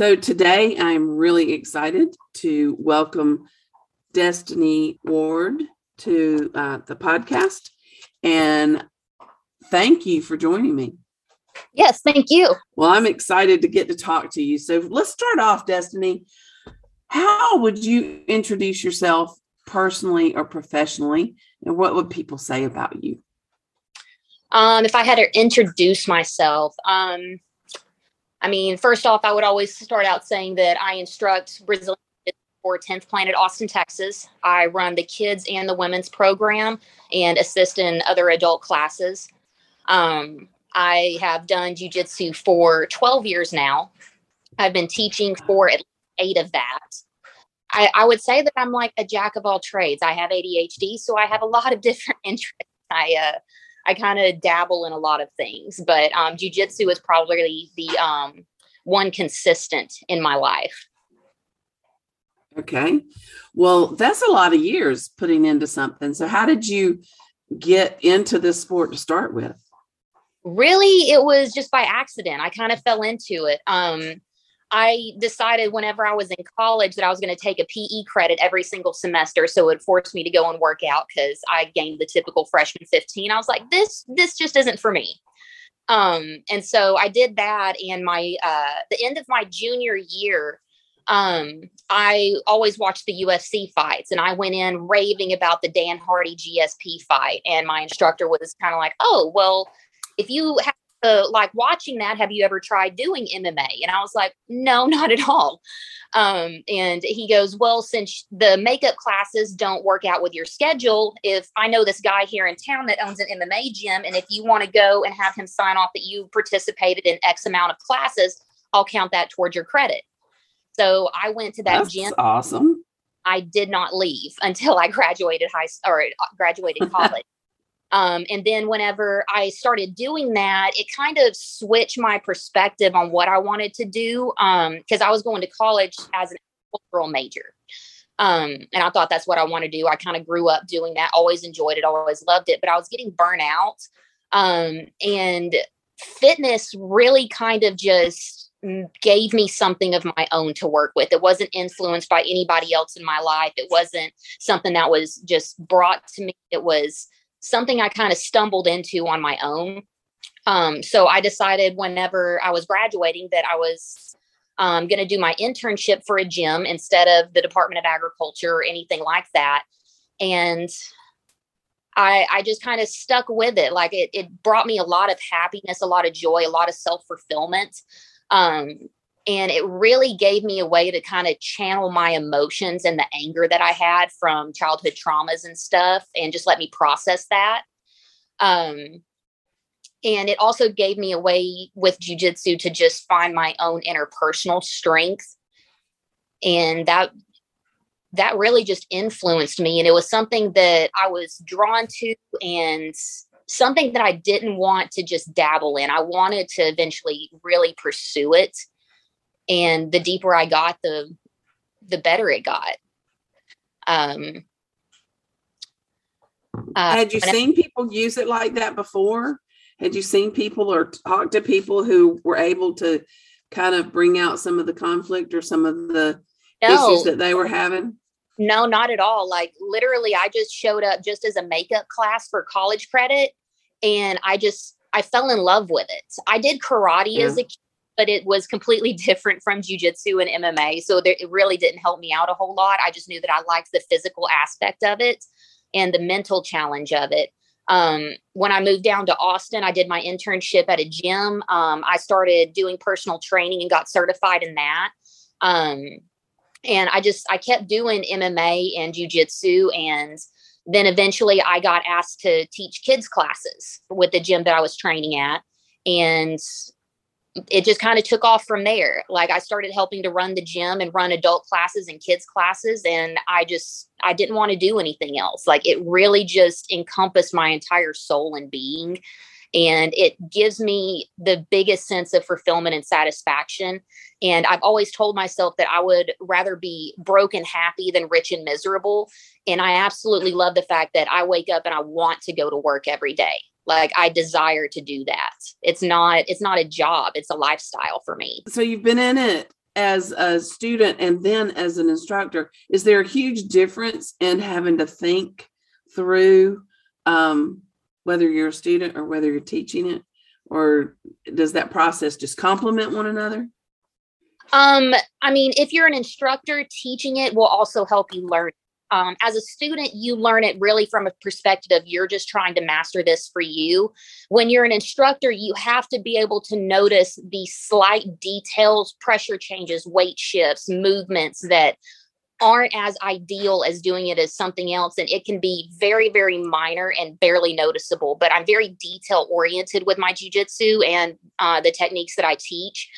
So today I'm really excited to welcome Destiney Ward to the podcast, and thank you for joining me. Yes, thank you. Well, I'm excited to get to talk to you. So let's start off, Destiney. How would you introduce yourself personally or professionally, and what would people say about you? If I had to introduce myself, first off, I would always start out saying that I instruct Brazilian for 10th Planet, Austin, Texas. I run the kids and the women's program and assist in other adult classes. I have done jiu-jitsu for 12 years now. I've been teaching for at least 8 of that. I would say that I'm like a jack of all trades. I have ADHD, so I have a lot of different interests. I kind of dabble in a lot of things, but jiu-jitsu is probably the one consistent in my life. Okay. Well, that's a lot of years putting into something. So how did you get into this sport to start with? Really, it was just by accident. I kind of fell into it. I decided whenever I was in college that I was going to take a PE credit every single semester. So it forced me to go and work out because I gained the typical freshman 15. I was like, this just isn't for me. And so I did that. And my the end of my junior year, I always watched the UFC fights, and I went in raving about the Dan Hardy GSP fight. And my instructor was kind of like, oh, well, if you have like watching that, have you ever tried doing MMA? And I was like, no, not at all. And he goes, well, since the makeup classes don't work out with your schedule, if I know this guy here in town that owns an MMA gym, and if you want to go and have him sign off that you participated in X amount of classes, I'll count that towards your credit. So I went to that gym. Awesome. I did not leave until I graduated college. And then whenever I started doing that, it kind of switched my perspective on what I wanted to do, because I was going to college as an agricultural major. And I thought that's what I want to do. I kind of grew up doing that, always enjoyed it, always loved it, but I was getting burnt out. And fitness really kind of just gave me something of my own to work with. It wasn't influenced by anybody else in my life. It wasn't something that was just brought to me. It was something I kind of stumbled into on my own. So I decided whenever I was graduating that I was going to do my internship for a gym instead of the Department of Agriculture or anything like that. And I just kind of stuck with it. Like it brought me a lot of happiness, a lot of joy, a lot of self-fulfillment. And it really gave me a way to kind of channel my emotions and the anger that I had from childhood traumas and stuff, and just let me process that. And it also gave me a way with jiu-jitsu to just find my own interpersonal strength. And that really just influenced me. And it was something that I was drawn to and something that I didn't want to just dabble in. I wanted to eventually really pursue it. And the deeper I got, the better it got. Had you seen people use it like that before? Had you seen people or talked to people who were able to kind of bring out some of the conflict or some of the issues that they were having? No, not at all. Like literally, I just showed up just as a makeup class for college credit. And I fell in love with it. I did karate as a kid, but it was completely different from jiu-jitsu and MMA. So it really didn't help me out a whole lot. I just knew that I liked the physical aspect of it and the mental challenge of it. When I moved down to Austin, I did my internship at a gym. I started doing personal training and got certified in that. And I kept doing MMA and jiu-jitsu. And then eventually I got asked to teach kids classes with the gym that I was training at. And it just kind of took off from there. Like I started helping to run the gym and run adult classes and kids classes. And I didn't want to do anything else. Like it really just encompassed my entire soul and being. And it gives me the biggest sense of fulfillment and satisfaction. And I've always told myself that I would rather be broke and happy than rich and miserable. And I absolutely love the fact that I wake up and I want to go to work every day. Like I desire to do that. It's not a job. It's a lifestyle for me. So you've been in it as a student and then as an instructor? Is there a huge difference in having to think through whether you're a student or whether you're teaching it? Or does that process just complement one another? I mean, if you're an instructor, teaching it will also help you learn. As a student, you learn it really from a perspective of you're just trying to master this for you. When you're an instructor, you have to be able to notice the slight details, pressure changes, weight shifts, movements that aren't as ideal as doing it as something else. And it can be very, very minor and barely noticeable, but I'm very detail oriented with my jujitsu and the techniques that I teach.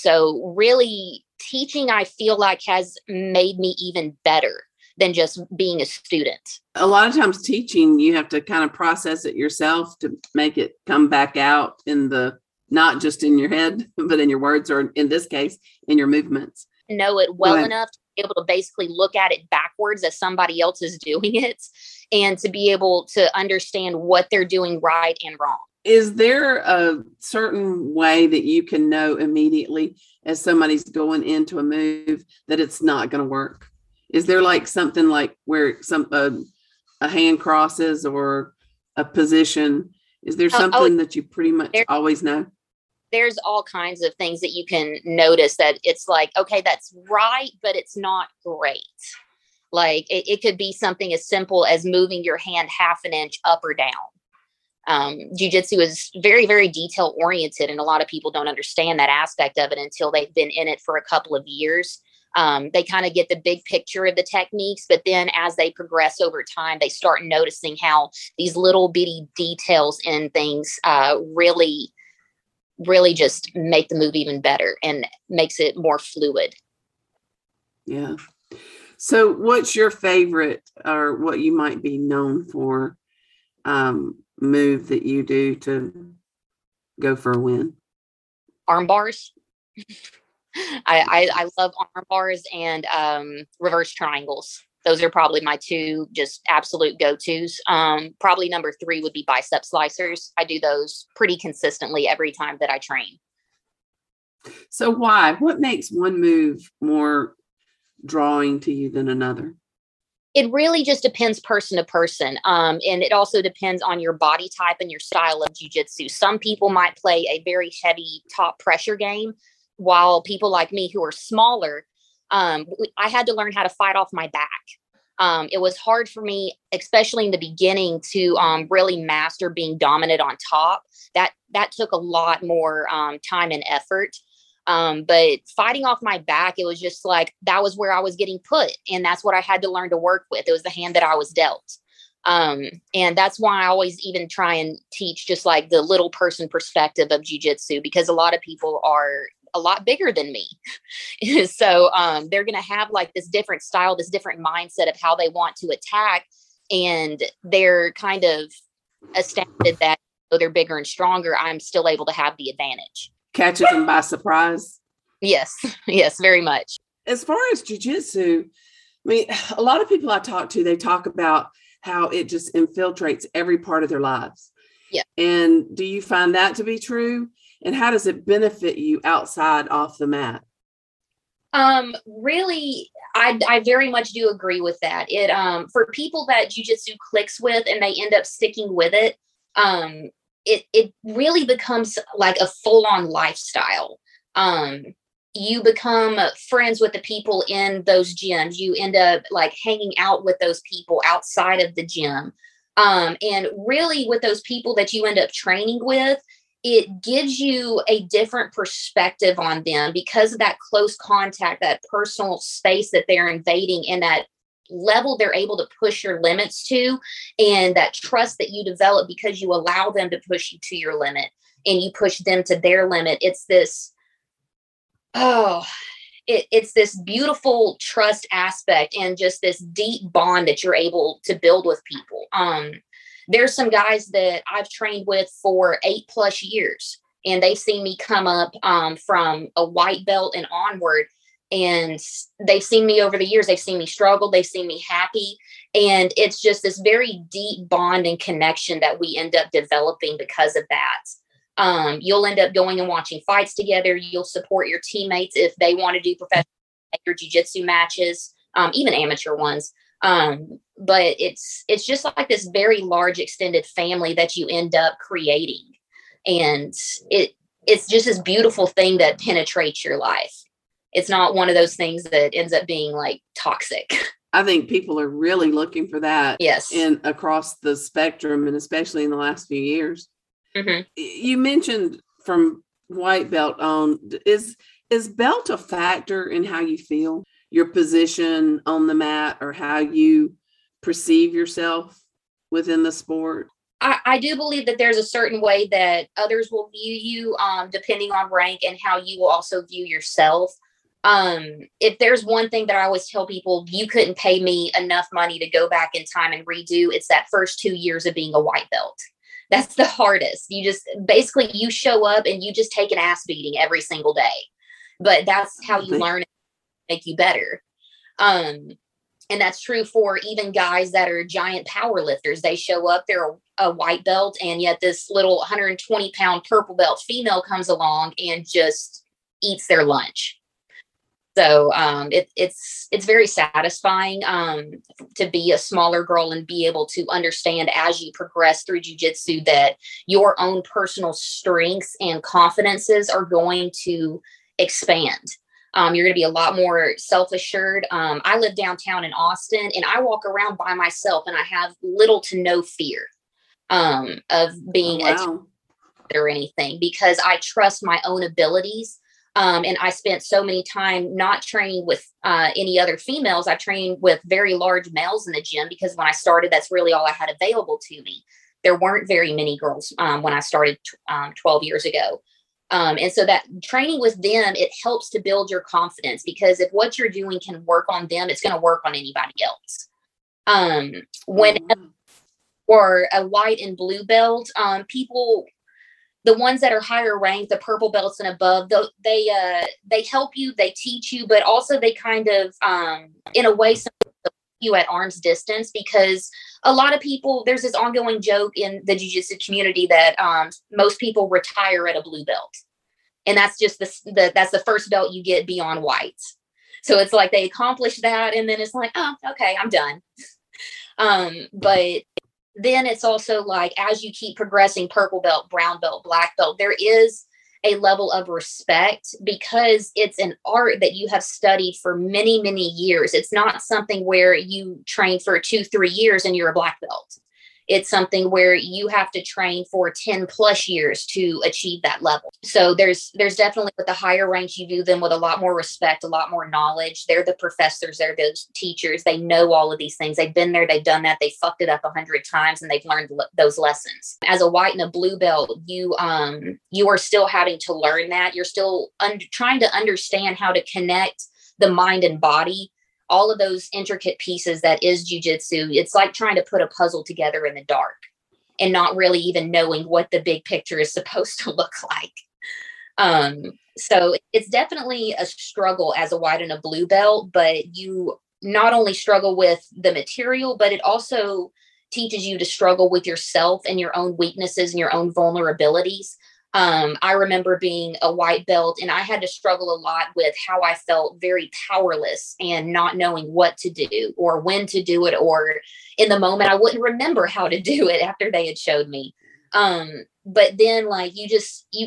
So really teaching, I feel like, has made me even better than just being a student. A lot of times teaching, you have to kind of process it yourself to make it come back out in the, not just in your head, but in your words, or in this case, in your movements. Know it well enough to be able to basically look at it backwards as somebody else is doing it, and to be able to understand what they're doing right and wrong. Is there a certain way that you can know immediately as somebody's going into a move that it's not going to work? Is there like something like where a hand crosses or a position? Is there something that you pretty much always know? There's all kinds of things that you can notice that it's like, okay, that's right, but it's not great. Like it could be something as simple as moving your hand half an inch up or down. Jiu-jitsu is very, very detail oriented. And a lot of people don't understand that aspect of it until they've been in it for a couple of years. They kind of get the big picture of the techniques, but then as they progress over time, they start noticing how these little bitty details in things really just make the move even better and makes it more fluid. Yeah. So what's your favorite, or what you might be known for, move that you do to go for a win? Arm bars. I love arm bars and reverse triangles. Those are probably my two just absolute go-tos. Probably number three would be bicep slicers. I do those pretty consistently every time that I train. So why? What makes one move more drawing to you than another? It really just depends person to person. And it also depends on your body type and your style of jiu-jitsu. Some people might play a very heavy top pressure game, while people like me who are smaller, I had to learn how to fight off my back. It was hard for me, especially in the beginning, to really master being dominant on top. That took a lot more time and effort. But fighting off my back, it was just like, that was where I was getting put. And that's what I had to learn to work with. It was the hand that I was dealt. And that's why I always even try and teach just like the little person perspective of jiu-jitsu, because a lot of people are a lot bigger than me. So they're going to have like this different style, this different mindset of how they want to attack. And they're kind of astounded that though they're bigger and stronger, I'm still able to have the advantage. Catches them by surprise. Yes, very much. As far as jiu-jitsu, I mean, a lot of people I talk to, they talk about how it just infiltrates every part of their lives. Yeah. And do you find that to be true? And how does it benefit you outside off the mat? Really, I very much do agree with that. It for people that jiu-jitsu clicks with and they end up sticking with it, it really becomes like a full-on lifestyle. You become friends with the people in those gyms. You end up like hanging out with those people outside of the gym. And really with those people that you end up training with, it gives you a different perspective on them because of that close contact, that personal space that they're invading, and that level they're able to push your limits to, and that trust that you develop because you allow them to push you to your limit and you push them to their limit. It's this, it's this beautiful trust aspect and just this deep bond that you're able to build with people. There's some guys that I've trained with for 8+ years, and they've seen me come up from a white belt and onward, and they've seen me over the years. They've seen me struggle. They've seen me happy. And it's just this very deep bond and connection that we end up developing because of that. You'll end up going and watching fights together. You'll support your teammates if they want to do professional or jiu-jitsu matches, even amateur ones. But it's just like this very large extended family that you end up creating. And it's just this beautiful thing that penetrates your life. It's not one of those things that ends up being like toxic. I think people are really looking for that. Yes. And across the spectrum, and especially in the last few years. Mm-hmm. You mentioned from white belt on, is belt a factor in how you feel, your position on the mat, or how you perceive yourself within the sport? I do believe that there's a certain way that others will view you, depending on rank and how you will also view yourself. If there's one thing that I always tell people, you couldn't pay me enough money to go back in time and redo, it's that first 2 years of being a white belt. That's the hardest. You just basically, you show up and you just take an ass beating every single day, but that's how you learn it, make you better. And that's true for even guys that are giant power lifters. They show up, they're a white belt, and yet this little 120 pound purple belt female comes along and just eats their lunch. So it's very satisfying to be a smaller girl and be able to understand as you progress through jiu-jitsu that your own personal strengths and confidences are going to expand. You're going to be a lot more self-assured. I live downtown in Austin, and I walk around by myself, and I have little to no fear of being or anything, because I trust my own abilities. And I spent so many time not training with any other females. I trained with very large males in the gym because when I started, that's really all I had available to me. There weren't very many girls when I started 12 years ago. And so that training with them, it helps to build your confidence, because if what you're doing can work on them, it's going to work on anybody else. Or a white and blue belt, people, the ones that are higher ranked, the purple belts and above, they help you, they teach you, but also they kind of, in a way, you at arm's distance, because a lot of people, there's this ongoing joke in the jiu-jitsu community that most people retire at a blue belt, and that's just that's the first belt you get beyond white. So it's like they accomplish that, and then it's like, oh, okay, I'm done. But then it's also like, as you keep progressing, purple belt, brown belt, black belt, there is a level of respect, because it's an art that you have studied for many, many years. It's not something where you train for 2-3 years and you're a black belt. It's something where you have to train for 10 plus years to achieve that level. So there's definitely, with the higher ranks, you do them with a lot more respect, a lot more knowledge. They're the professors, they're those teachers. They know all of these things. They've been there, they've done that. They fucked it up 100 times and they've learned those lessons. As a white and a blue belt, you are still having to learn that. You're still trying to understand how to connect the mind and body. All of those intricate pieces that is jujitsu. It's like trying to put a puzzle together in the dark and not really even knowing what the big picture is supposed to look like. So it's definitely a struggle as a white and a blue belt, but you not only struggle with the material, but it also teaches you to struggle with yourself and your own weaknesses and your own vulnerabilities. I remember being a white belt, and I had to struggle a lot with how I felt very powerless and not knowing what to do or when to do it, or in the moment I wouldn't remember how to do it after they had showed me. But then like you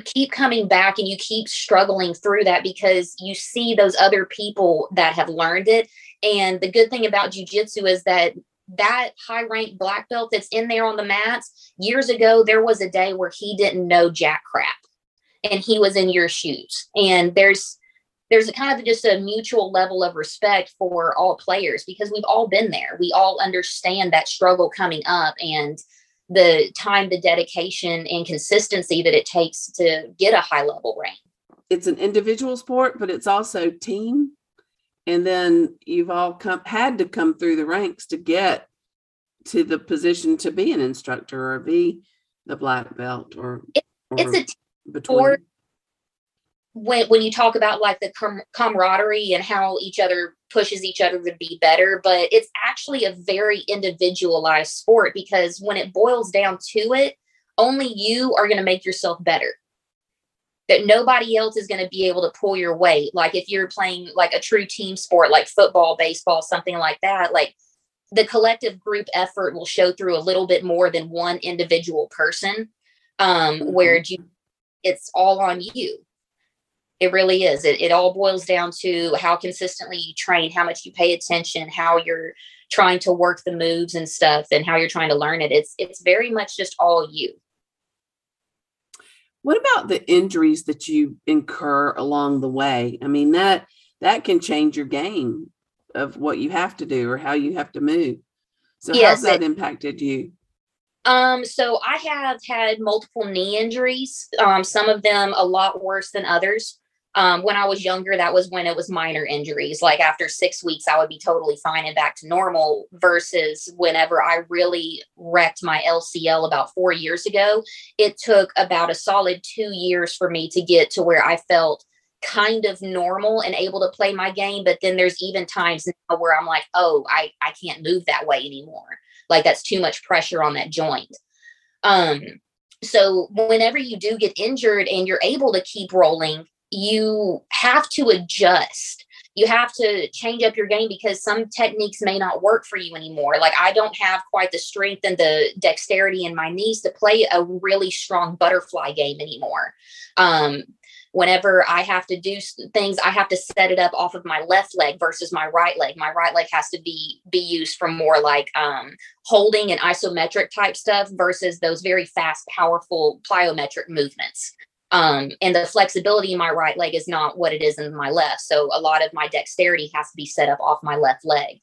keep coming back and you keep struggling through that, because you see those other people that have learned it. And the good thing about jiu-jitsu is that high ranked black belt that's in there on the mats, years ago, there was a day where he didn't know jack crap and he was in your shoes. And there's a kind of just a mutual level of respect for all players, because we've all been there. We all understand that struggle coming up and the time, the dedication and consistency that it takes to get a high level rank. It's an individual sport, but it's also team. And then you've all had to come through the ranks to get to the position to be an instructor or be the black belt When you talk about like the camaraderie and how each other pushes each other to be better, but it's actually a very individualized sport, because when it boils down to it, only you are going to make yourself better. that nobody else is going to be able to pull your weight. Like if you're playing like a true team sport, like football, baseball, something like that, like the collective group effort will show through a little bit more than one individual person. Where it's all on you. It really is. It all boils down to how consistently you train, how much you pay attention, how you're trying to work the moves and stuff, and how you're trying to learn it. It's very much just all you. What about the injuries that you incur along the way? I mean, that can change your game of what you have to do or how you have to move. So yes, how's that impacted you? So I have had multiple knee injuries, some of them a lot worse than others. When I was younger, that was when it was minor injuries. Like after 6 weeks, I would be totally fine and back to normal, versus whenever I really wrecked my LCL about 4 years ago, it took about a solid 2 years for me to get to where I felt kind of normal and able to play my game. But then there's even times now where I'm like, oh, I can't move that way anymore. Like that's too much pressure on that joint. So whenever you do get injured and you're able to keep rolling, you have to adjust. You have to change up your game because some techniques may not work for you anymore. Like I don't have quite the strength and the dexterity in my knees to play a really strong butterfly game anymore. Whenever I have to do things, I have to set it up off of my left leg versus my right leg. My right leg has to be used for more like holding and isometric type stuff versus those very fast, powerful plyometric movements. And the flexibility in my right leg is not what it is in my left. So a lot of my dexterity has to be set up off my left leg.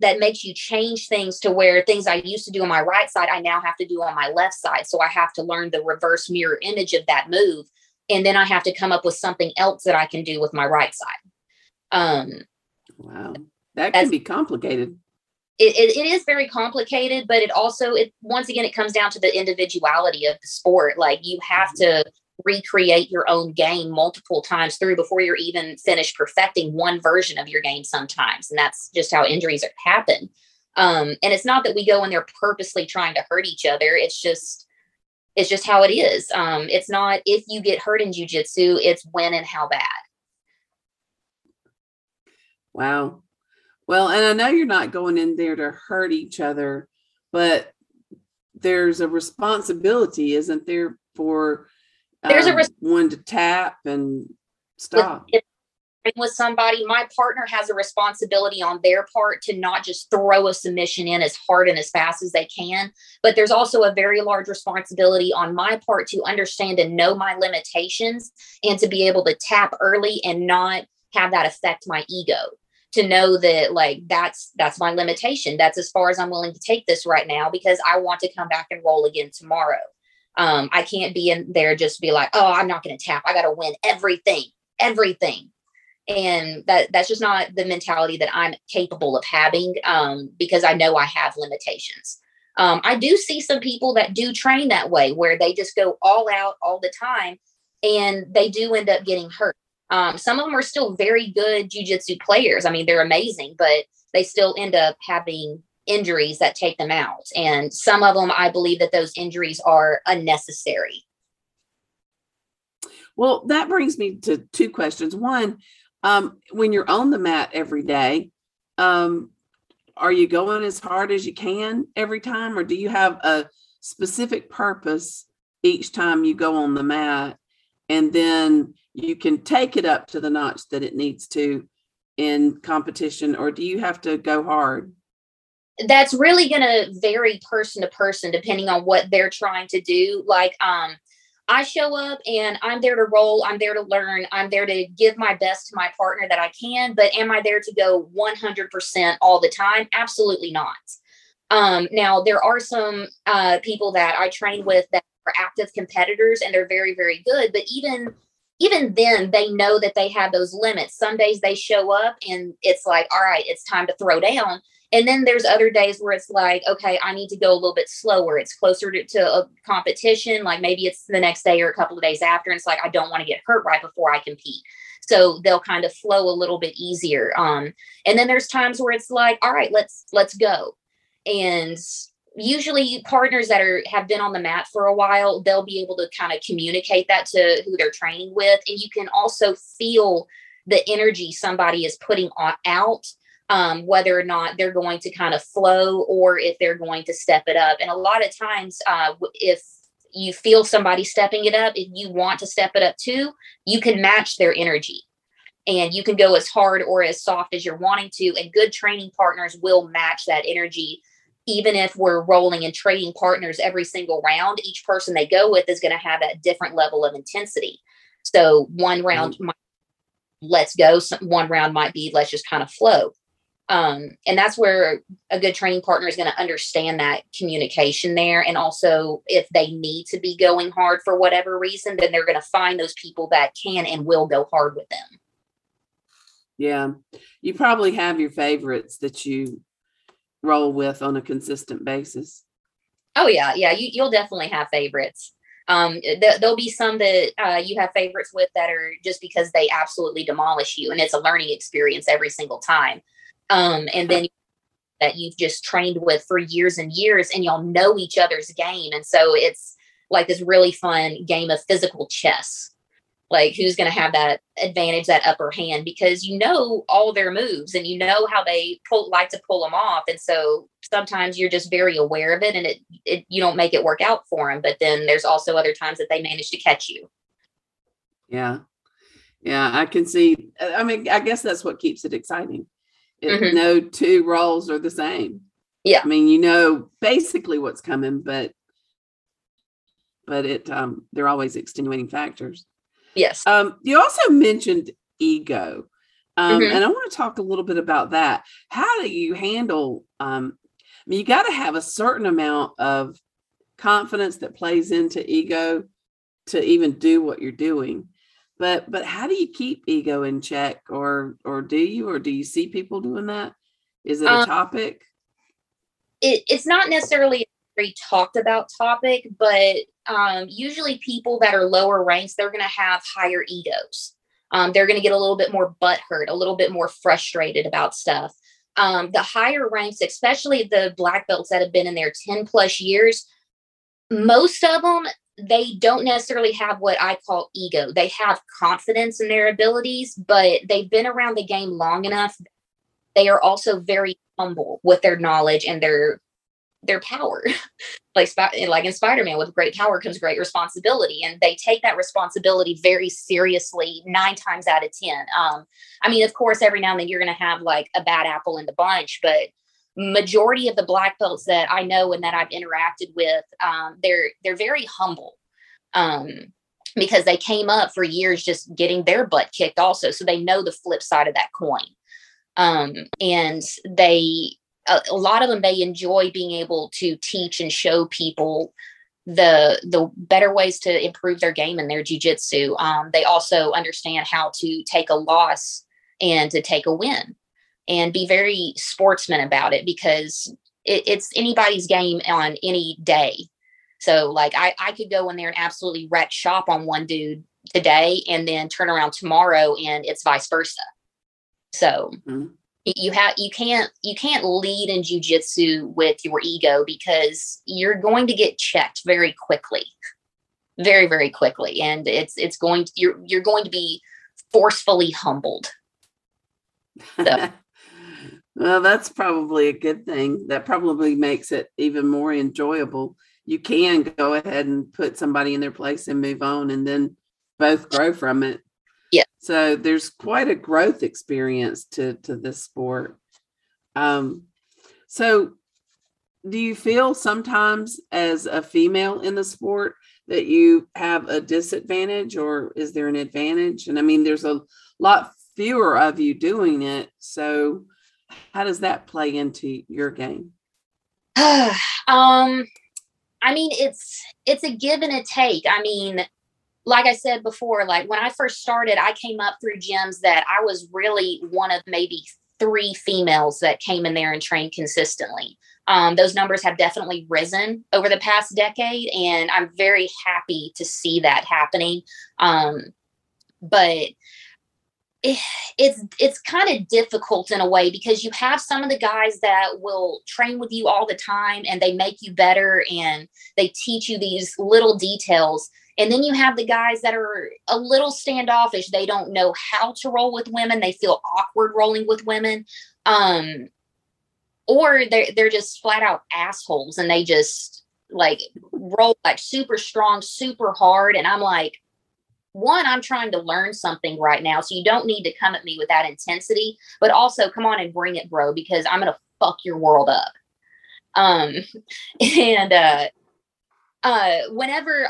That makes you change things to where things I used to do on my right side, I now have to do on my left side. So I have to learn the reverse mirror image of that move. And then I have to come up with something else that I can do with my right side. Wow. That can be complicated. It is very complicated, but it also, once again, it comes down to the individuality of the sport. Like you have to recreate your own game multiple times through before you're even finished perfecting one version of your game sometimes. And that's just how injuries happen. And it's not that we go in there purposely trying to hurt each other. It's just how it is. It's not if you get hurt in jiu-jitsu, it's when and how bad. Wow. Well, and I know you're not going in there to hurt each other, but there's a responsibility, isn't there, for there's a one to tap and stop. If I'm with somebody, my partner has a responsibility on their part to not just throw a submission in as hard and as fast as they can. But there's also a very large responsibility on my part to understand and know my limitations and to be able to tap early and not have that affect my ego. To know that like, that's my limitation. That's as far as I'm willing to take this right now, because I want to come back and roll again tomorrow. I can't be in there just be like, oh, I'm not going to tap. I got to win everything. And that's just not the mentality that I'm capable of having, because I know I have limitations. I do see some people that do train that way, where they just go all out all the time, and they do end up getting hurt. Some of them are still very good jiu-jitsu players. I mean, they're amazing, but they still end up having injuries that take them out. And some of them, I believe that those injuries are unnecessary. Well, that brings me to two questions. One, when you're on the mat every day, are you going as hard as you can every time? Or do you have a specific purpose each time you go on the mat? And then you can take it up to the notch that it needs to in competition, or do you have to go hard? That's really going to vary person to person, depending on what they're trying to do. Like, I show up and I'm there to roll. I'm there to learn. I'm there to give my best to my partner that I can, but am I there to go 100% all the time? Absolutely not. Now there are some, people that I train with that are active competitors and they're very, very good, but even then they know that they have those limits. Some days they show up and it's like, all right, it's time to throw down. And then there's other days where it's like, okay, I need to go a little bit slower. It's closer to a competition. Like maybe it's the next day or a couple of days after. And it's like, I don't want to get hurt right before I compete. So they'll kind of flow a little bit easier. And then there's times where it's like, all right, let's go. And usually partners that have been on the mat for a while, they'll be able to kind of communicate that to who they're training with. And you can also feel the energy somebody is putting out, whether or not they're going to kind of flow or if they're going to step it up. And a lot of times, if you feel somebody stepping it up, if you want to step it up too, you can match their energy. And you can go as hard or as soft as you're wanting to. And good training partners will match that energy. Even if we're rolling and trading partners every single round, each person they go with is going to have that different level of intensity. So one round might let's go. One round might be let's just kind of flow. And that's where a good training partner is going to understand that communication there. And also if they need to be going hard for whatever reason, then they're going to find those people that can and will go hard with them. Yeah. You probably have your favorites that you roll with on a consistent basis. Oh yeah. Yeah. You'll definitely have favorites. There'll be some that you have favorites with that are just because they absolutely demolish you. And it's a learning experience every single time. And then that you've just trained with for years and years and y'all know each other's game. And so it's like this really fun game of physical chess. Like who's going to have that advantage, that upper hand, because you know all their moves and you know how they like to pull them off. And so sometimes you're just very aware of it and you don't make it work out for them. But then there's also other times that they manage to catch you. Yeah. Yeah, I can see. I mean, I guess that's what keeps it exciting. Mm-hmm. No two roles are the same. Yeah. I mean, you know, basically what's coming, but it, they're always extenuating factors. Yes. You also mentioned ego. Mm-hmm. And I want to talk a little bit about that. How do you handle, I mean, you got to have a certain amount of confidence that plays into ego to even do what you're doing. But how do you keep ego in check or do you see people doing that? Is it a topic? It's not necessarily a very talked about topic, but usually people that are lower ranks, they're going to have higher egos. They're going to get a little bit more butthurt, a little bit more frustrated about stuff. The higher ranks, especially the black belts that have been in there 10 plus years, most of them, they don't necessarily have what I call ego. They have confidence in their abilities, but they've been around the game long enough. They are also very humble with their knowledge and their power. like in Spider-Man, with great power comes great responsibility. And they take that responsibility very seriously 9 times out of 10. I mean, of course, every now and then you're going to have like a bad apple in the bunch, but majority of the black belts that I know and that I've interacted with, they're very humble because they came up for years just getting their butt kicked also. So they know the flip side of that coin. And a lot of them, they enjoy being able to teach and show people the better ways to improve their game and their jiu-jitsu. They also understand how to take a loss and to take a win and be very sportsman about it, because it's anybody's game on any day. So like I could go in there and absolutely wreck shop on one dude today and then turn around tomorrow and it's vice versa. So mm-hmm. You can't lead in jiu-jitsu with your ego, because you're going to get checked very quickly, very, very quickly. And you're going to be forcefully humbled. So. Well, that's probably a good thing. That probably makes it even more enjoyable. You can go ahead and put somebody in their place and move on, and then both grow from it. Yeah. So there's quite a growth experience to this sport. So do you feel sometimes as a female in the sport that you have a disadvantage, or is there an advantage? And I mean, there's a lot fewer of you doing it. So how does that play into your game? I mean, it's a give and a take. I mean, like I said before, like when I first started, I came up through gyms that I was really one of maybe 3 females that came in there and trained consistently. Those numbers have definitely risen over the past decade, and I'm very happy to see that happening. But it's kind of difficult in a way, because you have some of the guys that will train with you all the time and they make you better and they teach you these little details. And then you have the guys that are a little standoffish. They don't know how to roll with women. They feel awkward rolling with women. Or they're just flat out assholes and they just like roll like super strong, super hard. And I'm like, one, I'm trying to learn something right now, so you don't need to come at me with that intensity, but also come on and bring it, bro, because I'm going to fuck your world up. Whenever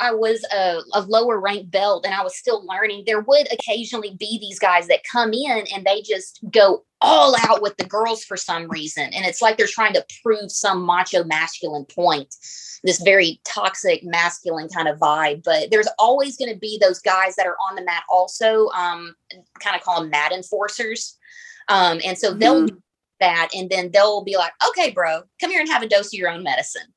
I was a lower ranked belt and I was still learning, there would occasionally be these guys that come in and they just go all out with the girls for some reason. And it's like they're trying to prove some macho masculine point, this very toxic masculine kind of vibe. But there's always going to be those guys that are on the mat also, kind of call them mat enforcers. And so they'll do that, and then they'll be like, okay, bro, come here and have a dose of your own medicine.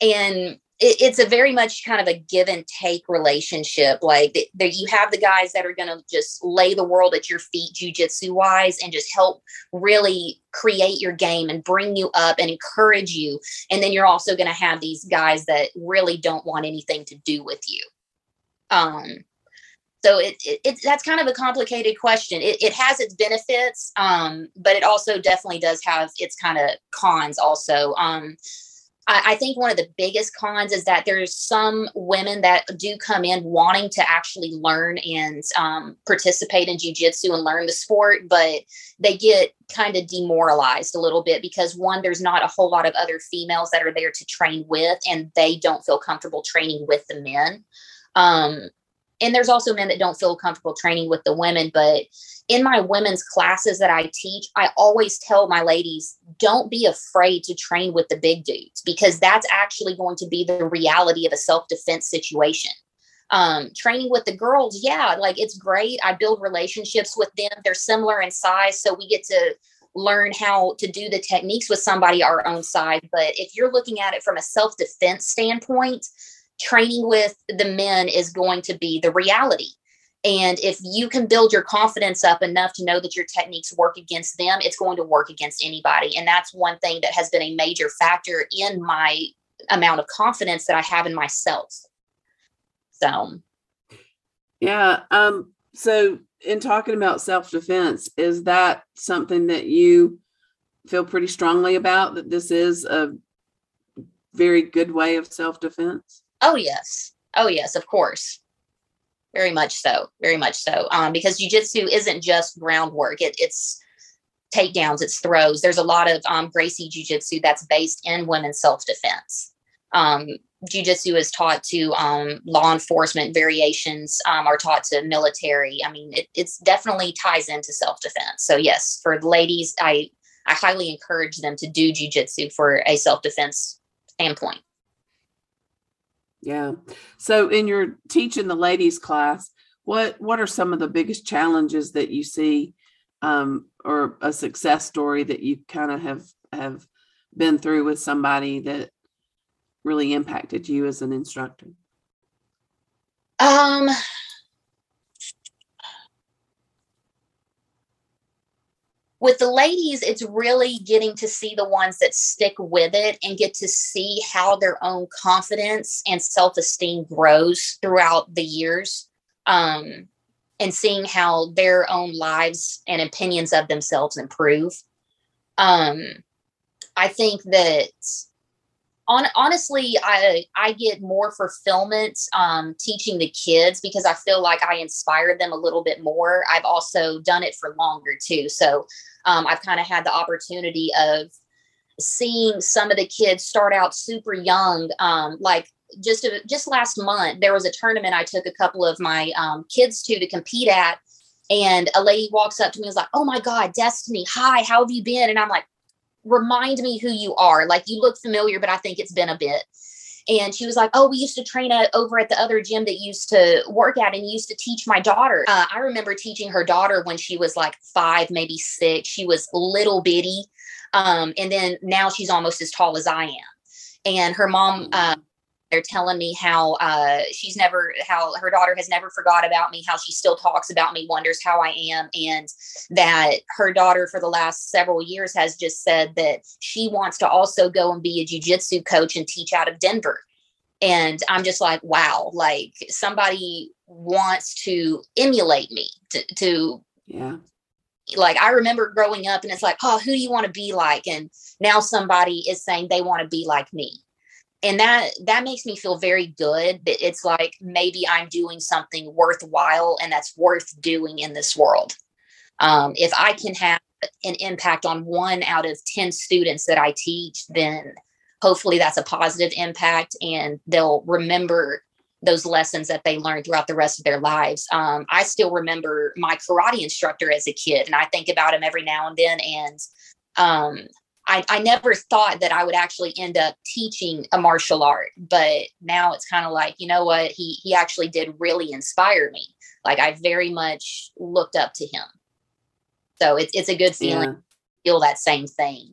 And it's a very much kind of a give and take relationship. Like you have the guys that are going to just lay the world at your feet jujitsu wise and just help really create your game and bring you up and encourage you. And then you're also going to have these guys that really don't want anything to do with you. So it that's kind of a complicated question. It has its benefits, but it also definitely does have its kind of cons also. I think one of the biggest cons is that there's some women that do come in wanting to actually learn and participate in jiu-jitsu and learn the sport, but they get kind of demoralized a little bit because, one, there's not a whole lot of other females that are there to train with, and they don't feel comfortable training with the men. And there's also men that don't feel comfortable training with the women, but in my women's classes that I teach, I always tell my ladies, don't be afraid to train with the big dudes, because that's actually going to be the reality of a self-defense situation. Training with the girls, yeah, like it's great. I build relationships with them. They're similar in size, so we get to learn how to do the techniques with somebody our own size. But if you're looking at it from a self-defense standpoint, training with the men is going to be the reality. And if you can build your confidence up enough to know that your techniques work against them, it's going to work against anybody. And that's one thing that has been a major factor in my amount of confidence that I have in myself. So. Yeah. So in talking about self-defense, is that something that you feel pretty strongly about, that this is a very good way of self-defense? Oh, yes. Oh, yes, of course. Very much so. Very much so. Because jiu-jitsu isn't just groundwork. It's takedowns. It's throws. There's a lot of Gracie jiu-jitsu that's based in women's self-defense. Jiu-jitsu is taught to law enforcement, variations are taught to military. I mean, it's definitely ties into self-defense. So yes, for ladies, I highly encourage them to do jiu-jitsu for a self-defense standpoint. Yeah. So in your teaching the ladies class, what are some of the biggest challenges that you see, or a success story that you kind of have been through with somebody that really impacted you as an instructor? With the ladies, it's really getting to see the ones that stick with it and get to see how their own confidence and self-esteem grows throughout the years, and seeing how their own lives and opinions of themselves improve. I think that honestly, I get more fulfillment teaching the kids, because I feel like I inspire them a little bit more. I've also done it for longer too. So I've kind of had the opportunity of seeing some of the kids start out super young. Like just last month, there was a tournament I took a couple of my kids to compete at. And a lady walks up to me and was like, "Oh my God, Destiney, hi, how have you been?" And I'm like, "Remind me who you are. Like, you look familiar, but I think it's been a bit." And she was like, "Oh, we used to train over at the other gym that used to work at and used to teach my daughter." I remember teaching her daughter when she was like 5, maybe 6. She was little bitty. And then now she's almost as tall as I am. And her mom They're telling me how how her daughter has never forgot about me, how she still talks about me, wonders how I am, and that her daughter for the last several years has just said that she wants to also go and be a jiu-jitsu coach and teach out of Denver. And I'm just like, wow, like somebody wants to emulate me to yeah. Like, I remember growing up and it's like, oh, who do you want to be like? And now somebody is saying they want to be like me. And that makes me feel very good. It's like, maybe I'm doing something worthwhile and that's worth doing in this world. If I can have an impact on 1 out of 10 students that I teach, then hopefully that's a positive impact and they'll remember those lessons that they learned throughout the rest of their lives. I still remember my karate instructor as a kid, and I think about him every now and then. And I never thought that I would actually end up teaching a martial art, but now it's kind of like, you know what, he actually did really inspire me. Like, I very much looked up to him. So it's a good feeling to feel that same thing.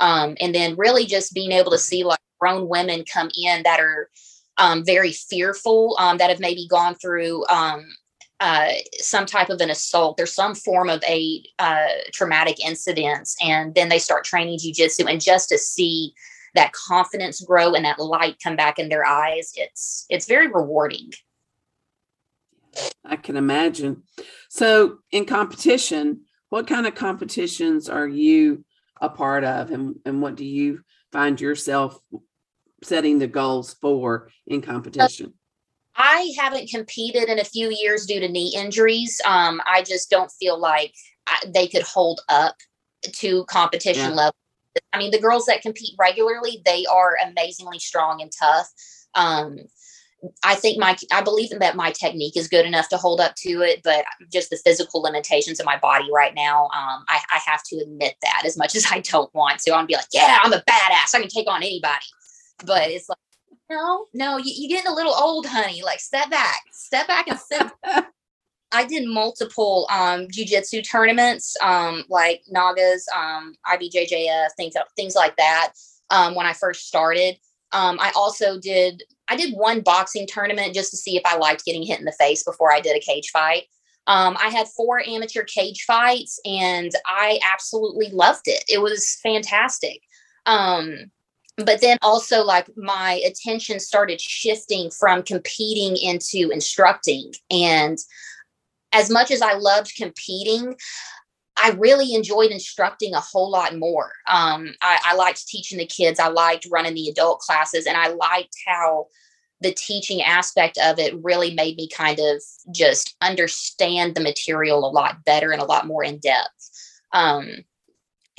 And then really just being able to see like grown women come in that are very fearful, that have maybe gone through some type of an assault or some form of a traumatic incident. And then they start training jujitsu, and just to see that confidence grow and that light come back in their eyes, it's very rewarding. I can imagine. So in competition, what kind of competitions are you a part of, and what do you find yourself setting the goals for in competition? I haven't competed in a few years due to knee injuries. I just don't feel like they could hold up to competition level. I mean, the girls that compete regularly, they are amazingly strong and tough. I believe that my technique is good enough to hold up to it, but just the physical limitations of my body right now, I have to admit that as much as I don't want to. I'll be like, yeah, I'm a badass, I can take on anybody. But it's like, no, you're getting a little old, honey. Like, step back and step back. I did multiple jiu-jitsu tournaments, like NAGAs, IBJJF, things like that when I first started. I did one boxing tournament just to see if I liked getting hit in the face before I did a cage fight. I had 4 amateur cage fights, and I absolutely loved it. It was fantastic. But then also, like, my attention started shifting from competing into instructing. And as much as I loved competing, I really enjoyed instructing a whole lot more. I liked teaching the kids. I liked running the adult classes, and I liked how the teaching aspect of it really made me kind of just understand the material a lot better and a lot more in depth.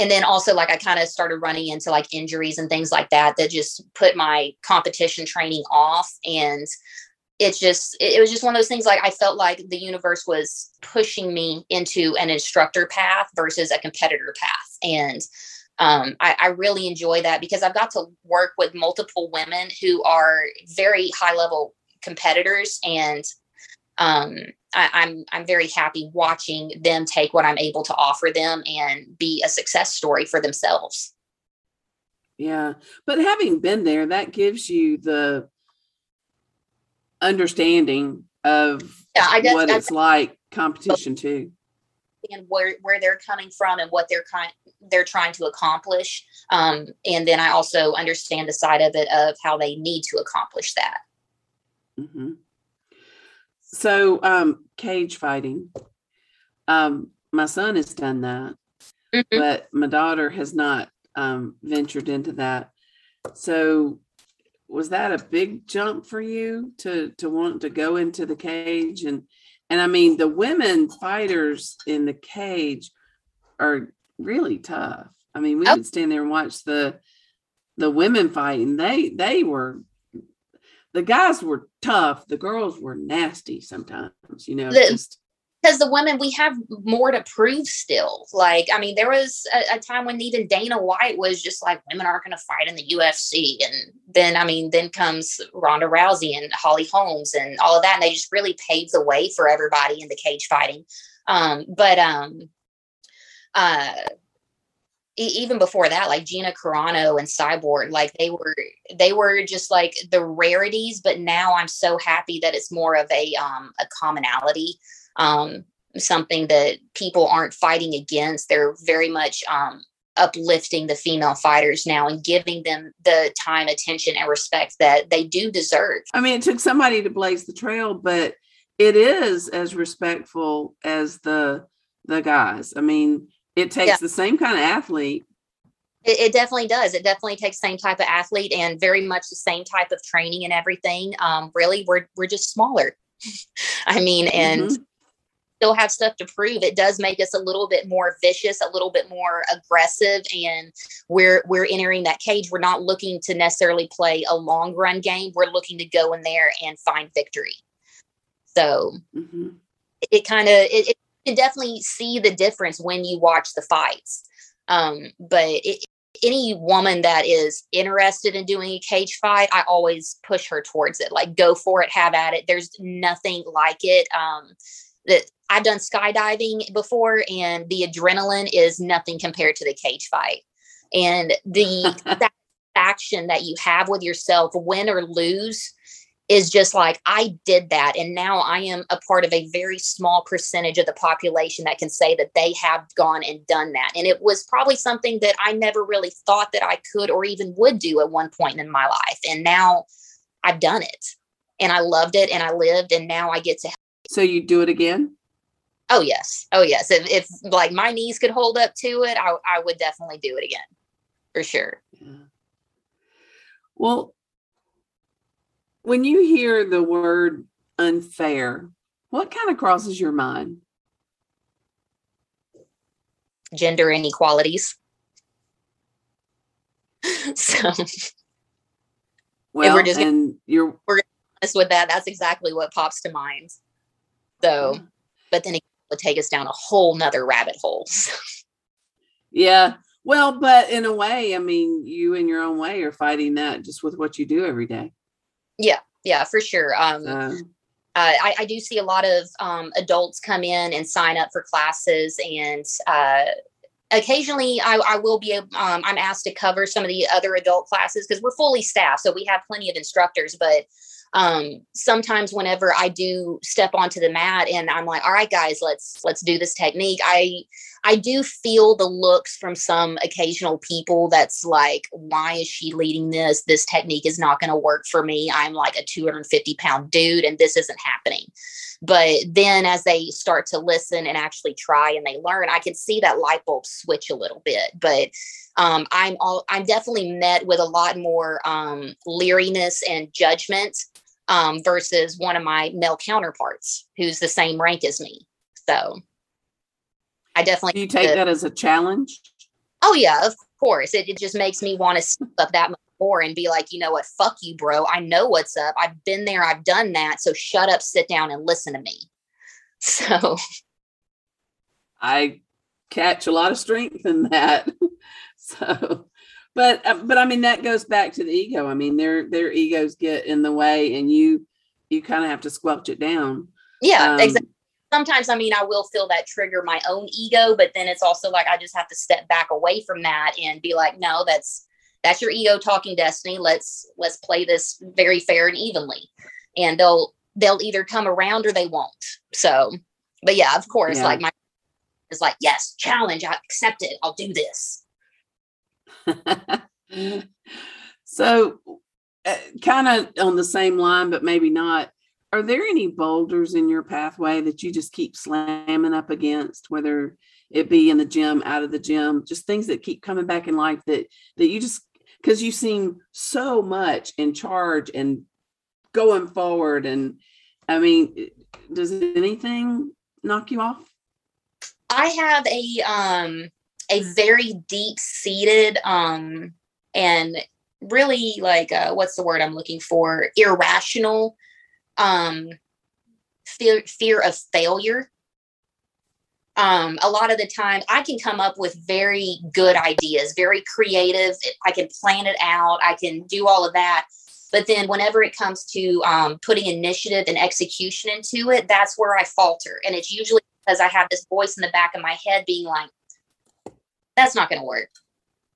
And then also, like, I kind of started running into like injuries and things like that just put my competition training off. And it was just one of those things. Like, I felt like the universe was pushing me into an instructor path versus a competitor path. And I really enjoy that because I've got to work with multiple women who are very high level competitors, and I'm very happy watching them take what I'm able to offer them and be a success story for themselves. Yeah. But having been there, that gives you the understanding of what it's like competition too. And where they're coming from and what they're trying to accomplish. And then I also understand the side of it of how they need to accomplish that. Mm-hmm. So, cage fighting, my son has done that, mm-hmm. but my daughter has not, ventured into that. So was that a big jump for you to want to go into the cage? And I mean, the women fighters in the cage are really tough. I mean, we would stand there and watch the women fight, and they were, the guys were tough. The girls were nasty sometimes, you know. Because the women, we have more to prove still. Like, I mean, there was a time when even Dana White was just like, women aren't going to fight in the UFC. And then, I mean, then comes Ronda Rousey and Holly Holmes and all of that. And they just really paved the way for everybody in the cage fighting. even before that, like Gina Carano and Cyborg, like they were just like the rarities, but now I'm so happy that it's more of a commonality, something that people aren't fighting against. They're very much, uplifting the female fighters now and giving them the time, attention, and respect that they do deserve. I mean, it took somebody to blaze the trail, but it is as respectful as the guys. I mean, it takes the same kind of athlete. It definitely does. It definitely takes the same type of athlete and very much the same type of training and everything. Really, we're just smaller. I mean, and still have stuff to prove. It does make us a little bit more vicious, a little bit more aggressive, and we're entering that cage. We're not looking to necessarily play a long run game. We're looking to go in there and find victory. So it definitely see the difference when you watch the fights. But any woman that is interested in doing a cage fight, I always push her towards it. Like, go for it, have at it. There's nothing like it. That I've done skydiving before, and the adrenaline is nothing compared to the cage fight. And the satisfaction that you have with yourself, win or lose, is just like, I did that. And now I am a part of a very small percentage of the population that can say that they have gone and done that. And it was probably something that I never really thought that I could or even would do at one point in my life. And now I've done it, and I loved it, and I lived, and now I get to. So you do it again? Oh, yes. Oh, yes. If like my knees could hold up to it, I would definitely do it again for sure. Yeah. Well, when you hear the word unfair, what kind of crosses your mind? Gender inequalities. So. Well, we're just we're honest with that. That's exactly what pops to mind. So, but then it would take us down a whole nother rabbit hole. Yeah. Well, but in a way, I mean, you in your own way are fighting that just with what you do every day. Yeah. Yeah, for sure. I do see a lot of adults come in and sign up for classes, and occasionally I will be, I'm asked to cover some of the other adult classes because we're fully staffed. So we have plenty of instructors, but sometimes whenever I do step onto the mat and I'm like, all right, guys, let's do this technique. I do feel the looks from some occasional people that's like, why is she leading this? This technique is not going to work for me. I'm like a 250 pound dude and this isn't happening. But then as they start to listen and actually try and they learn, I can see that light bulb switch a little bit, but I'm definitely met with a lot more leeriness and judgment versus one of my male counterparts who's the same rank as me. So I definitely. Do you take that as a challenge? Oh, yeah, of course. It just makes me want to step up that much more and be like, you know what? Fuck you, bro. I know what's up. I've been there. I've done that. So shut up, sit down and listen to me. So. I catch a lot of strength in that. So, but I mean, that goes back to the ego. I mean, their egos get in the way and you kind of have to squelch it down. Yeah, exactly. Sometimes, I mean, I will feel that trigger my own ego, but then it's also like, I just have to step back away from that and be like, no, that's your ego talking, Destiny. Let's play this very fair and evenly. And they'll either come around or they won't. So, but yeah, of course, like my is like, yes, challenge. I accept it. I'll do this. So kind of on the same line, but maybe not. Are there any boulders in your pathway that you just keep slamming up against, whether it be in the gym, out of the gym, just things that keep coming back in life that you just, because you seem so much in charge and going forward. And I mean, does anything knock you off? I have a very deep-seated and really like what's the word I'm looking for? Irrational fear of failure. A lot of the time I can come up with very good ideas, very creative. I can plan it out. I can do all of that. But then whenever it comes to putting initiative and execution into it, that's where I falter. And it's usually because I have this voice in the back of my head being like, that's not going to work.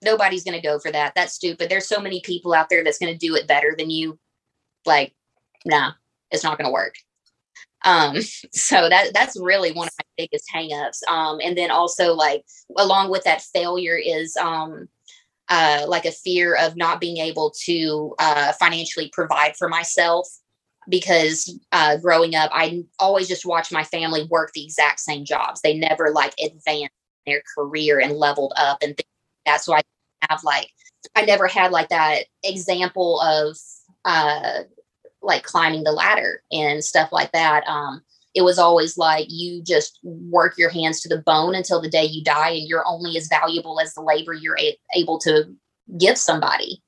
nobody's going to go for that. That's stupid. There's so many people out there that's going to do it better than you. Like, nah, it's not going to work. So that's really one of my biggest hangups. And then also, like, along with that failure is, like a fear of not being able to, financially provide for myself, because, growing up, I always just watched my family work the exact same jobs. They never like advanced their career and leveled up. And that's why I have like, I never had like that example of, like climbing the ladder and stuff like that. It was always like, you just work your hands to the bone until the day you die, and you're only as valuable as the labor you're able to give somebody.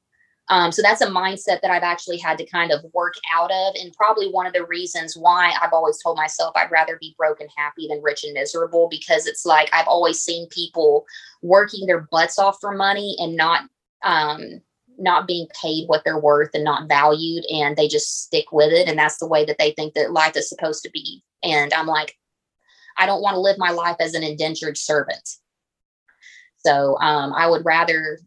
So that's a mindset that I've actually had to kind of work out of, and probably one of the reasons why I've always told myself I'd rather be broke and happy than rich and miserable, because it's like, I've always seen people working their butts off for money and not being paid what they're worth and not valued, and they just stick with it. And that's the way that they think that life is supposed to be. And I'm like, I don't want to live my life as an indentured servant. So, I would rather,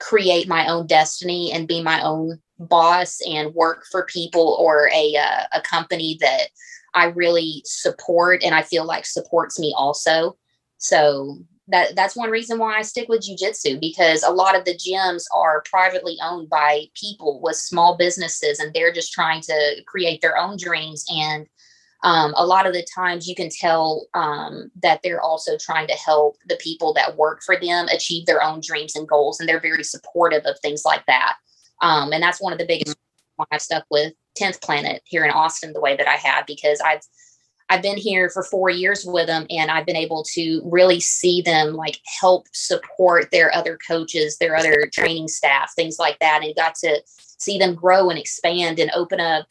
create my own destiny and be my own boss and work for people or a company that I really support and I feel like supports me also. So that's one reason why I stick with jiu-jitsu, because a lot of the gyms are privately owned by people with small businesses, and they're just trying to create their own dreams. And a lot of the times you can tell that they're also trying to help the people that work for them achieve their own dreams and goals. And they're very supportive of things like that. And that's one of the biggest reasons why I've stuck with 10th Planet here in Austin the way that I have, because I've been here for 4 years with them, and I've been able to really see them like help support their other coaches, their other training staff, things like that. And got to see them grow and expand and open up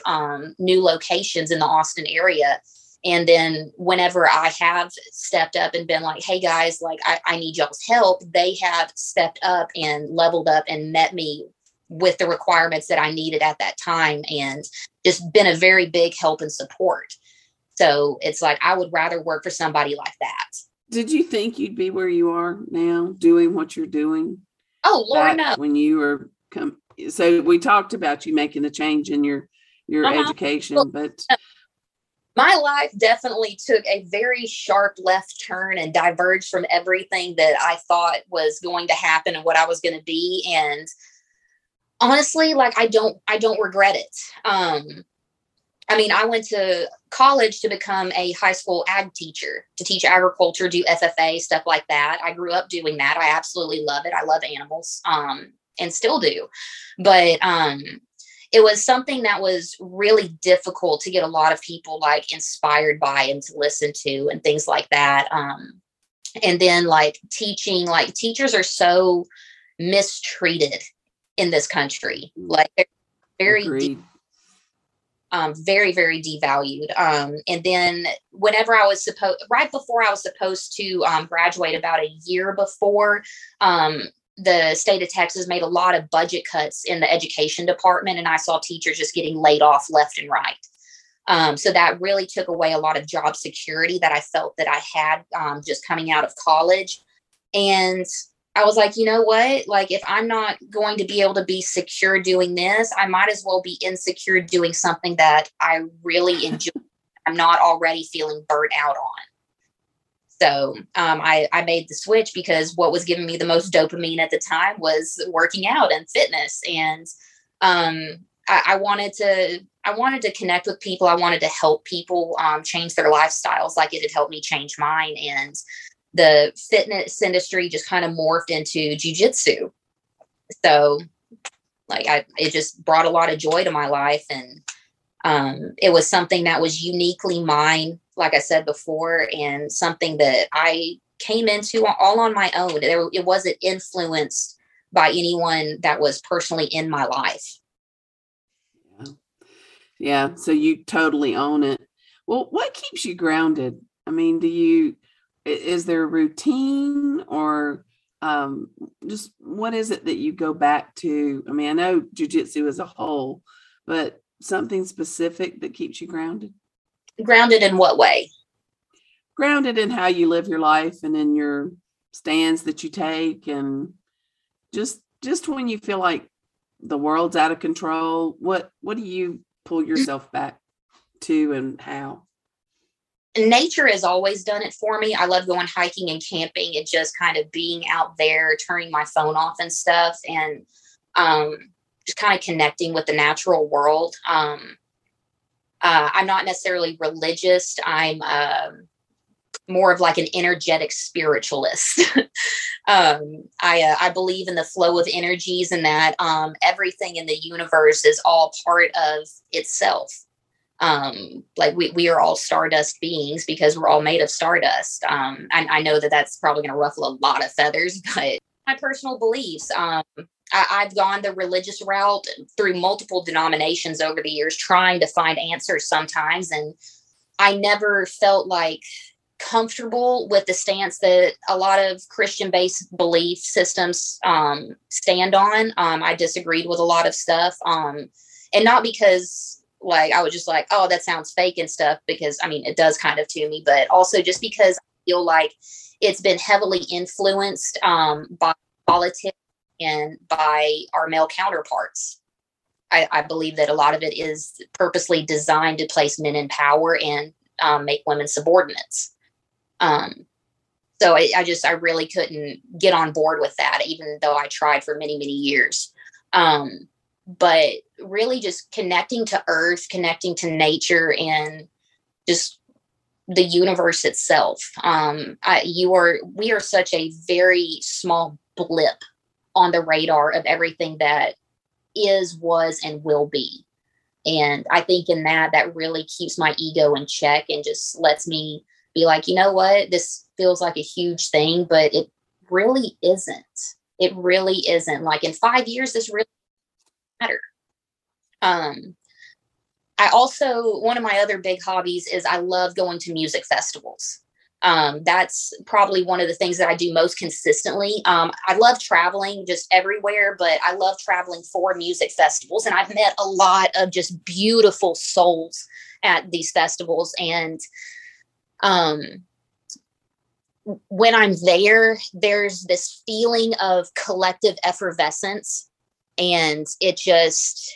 new locations in the Austin area. And then whenever I have stepped up and been like, hey guys, like I need y'all's help, they have stepped up and leveled up and met me with the requirements that I needed at that time, and just been a very big help and support. So it's like, I would rather work for somebody like that. Did you think you'd be where you are now doing what you're doing? Oh, Lord, no. When you were so we talked about you making the change in your education, but my life definitely took a very sharp left turn and diverged from everything that I thought was going to happen and what I was going to be. And honestly, like, I don't regret it. I mean, I went to college to become a high school ag teacher, to teach agriculture, do FFA, stuff like that. I grew up doing that. I absolutely love it. I love animals, and still do. But it was something that was really difficult to get a lot of people like inspired by and to listen to and things like that. And then like teaching, like teachers are so mistreated in this country. Like they're very very, very devalued. And then whenever I was supposed, right before I was supposed to graduate, about a year before, the state of Texas made a lot of budget cuts in the education department. And I saw teachers just getting laid off left and right. So that really took away a lot of job security that I felt that I had just coming out of college. And I was like, you know what? Like, if I'm not going to be able to be secure doing this, I might as well be insecure doing something that I really enjoy. I'm not already feeling burnt out on. So I made the switch, because what was giving me the most dopamine at the time was working out and fitness. And I wanted to connect with people. I wanted to help people change their lifestyles like it had helped me change mine. And the fitness industry just kind of morphed into jiu-jitsu. So like it just brought a lot of joy to my life. And it was something that was uniquely mine, like I said before, and something that I came into all on my own. It wasn't influenced by anyone that was personally in my life. Yeah. So you totally own it. Well, what keeps you grounded? I mean, is there a routine, or just what is it that you go back to? I mean, I know jiu-jitsu as a whole, but something specific that keeps you grounded? Grounded in what way? Grounded in how you live your life and in your stands that you take, and just when you feel like the world's out of control, what do you pull yourself back to, and how? Nature has always done it for me. I love going hiking and camping and just kind of being out there, turning my phone off and stuff, and just kind of connecting with the natural world. I'm not necessarily religious. I'm more of like an energetic spiritualist. I believe in the flow of energies, and that everything in the universe is all part of itself. Like we are all stardust beings because we're all made of stardust. I know that that's probably going to ruffle a lot of feathers, but my personal beliefs, I've gone the religious route through multiple denominations over the years, trying to find answers sometimes. And I never felt like comfortable with the stance that a lot of Christian-based belief systems, stand on. I disagreed with a lot of stuff. And not because, like, I was just like, oh, that sounds fake and stuff, because I mean, it does kind of to me, but also just because I feel like it's been heavily influenced by politics and by our male counterparts. I believe that a lot of it is purposely designed to place men in power and make women subordinates. So I really couldn't get on board with that, even though I tried for many, many years. But really just connecting to earth, connecting to nature, and just the universe itself. We are such a very small blip on the radar of everything that is, was, and will be. And I think in that really keeps my ego in check and just lets me be like, you know what, this feels like a huge thing, but it really isn't. It really isn't. Like, in 5 years, this really matter. I also, one of my other big hobbies is I love going to music festivals. That's probably one of the things that I do most consistently. I love traveling just everywhere, but I love traveling for music festivals. And I've met a lot of just beautiful souls at these festivals. And when I'm there, there's this feeling of collective effervescence. And it just,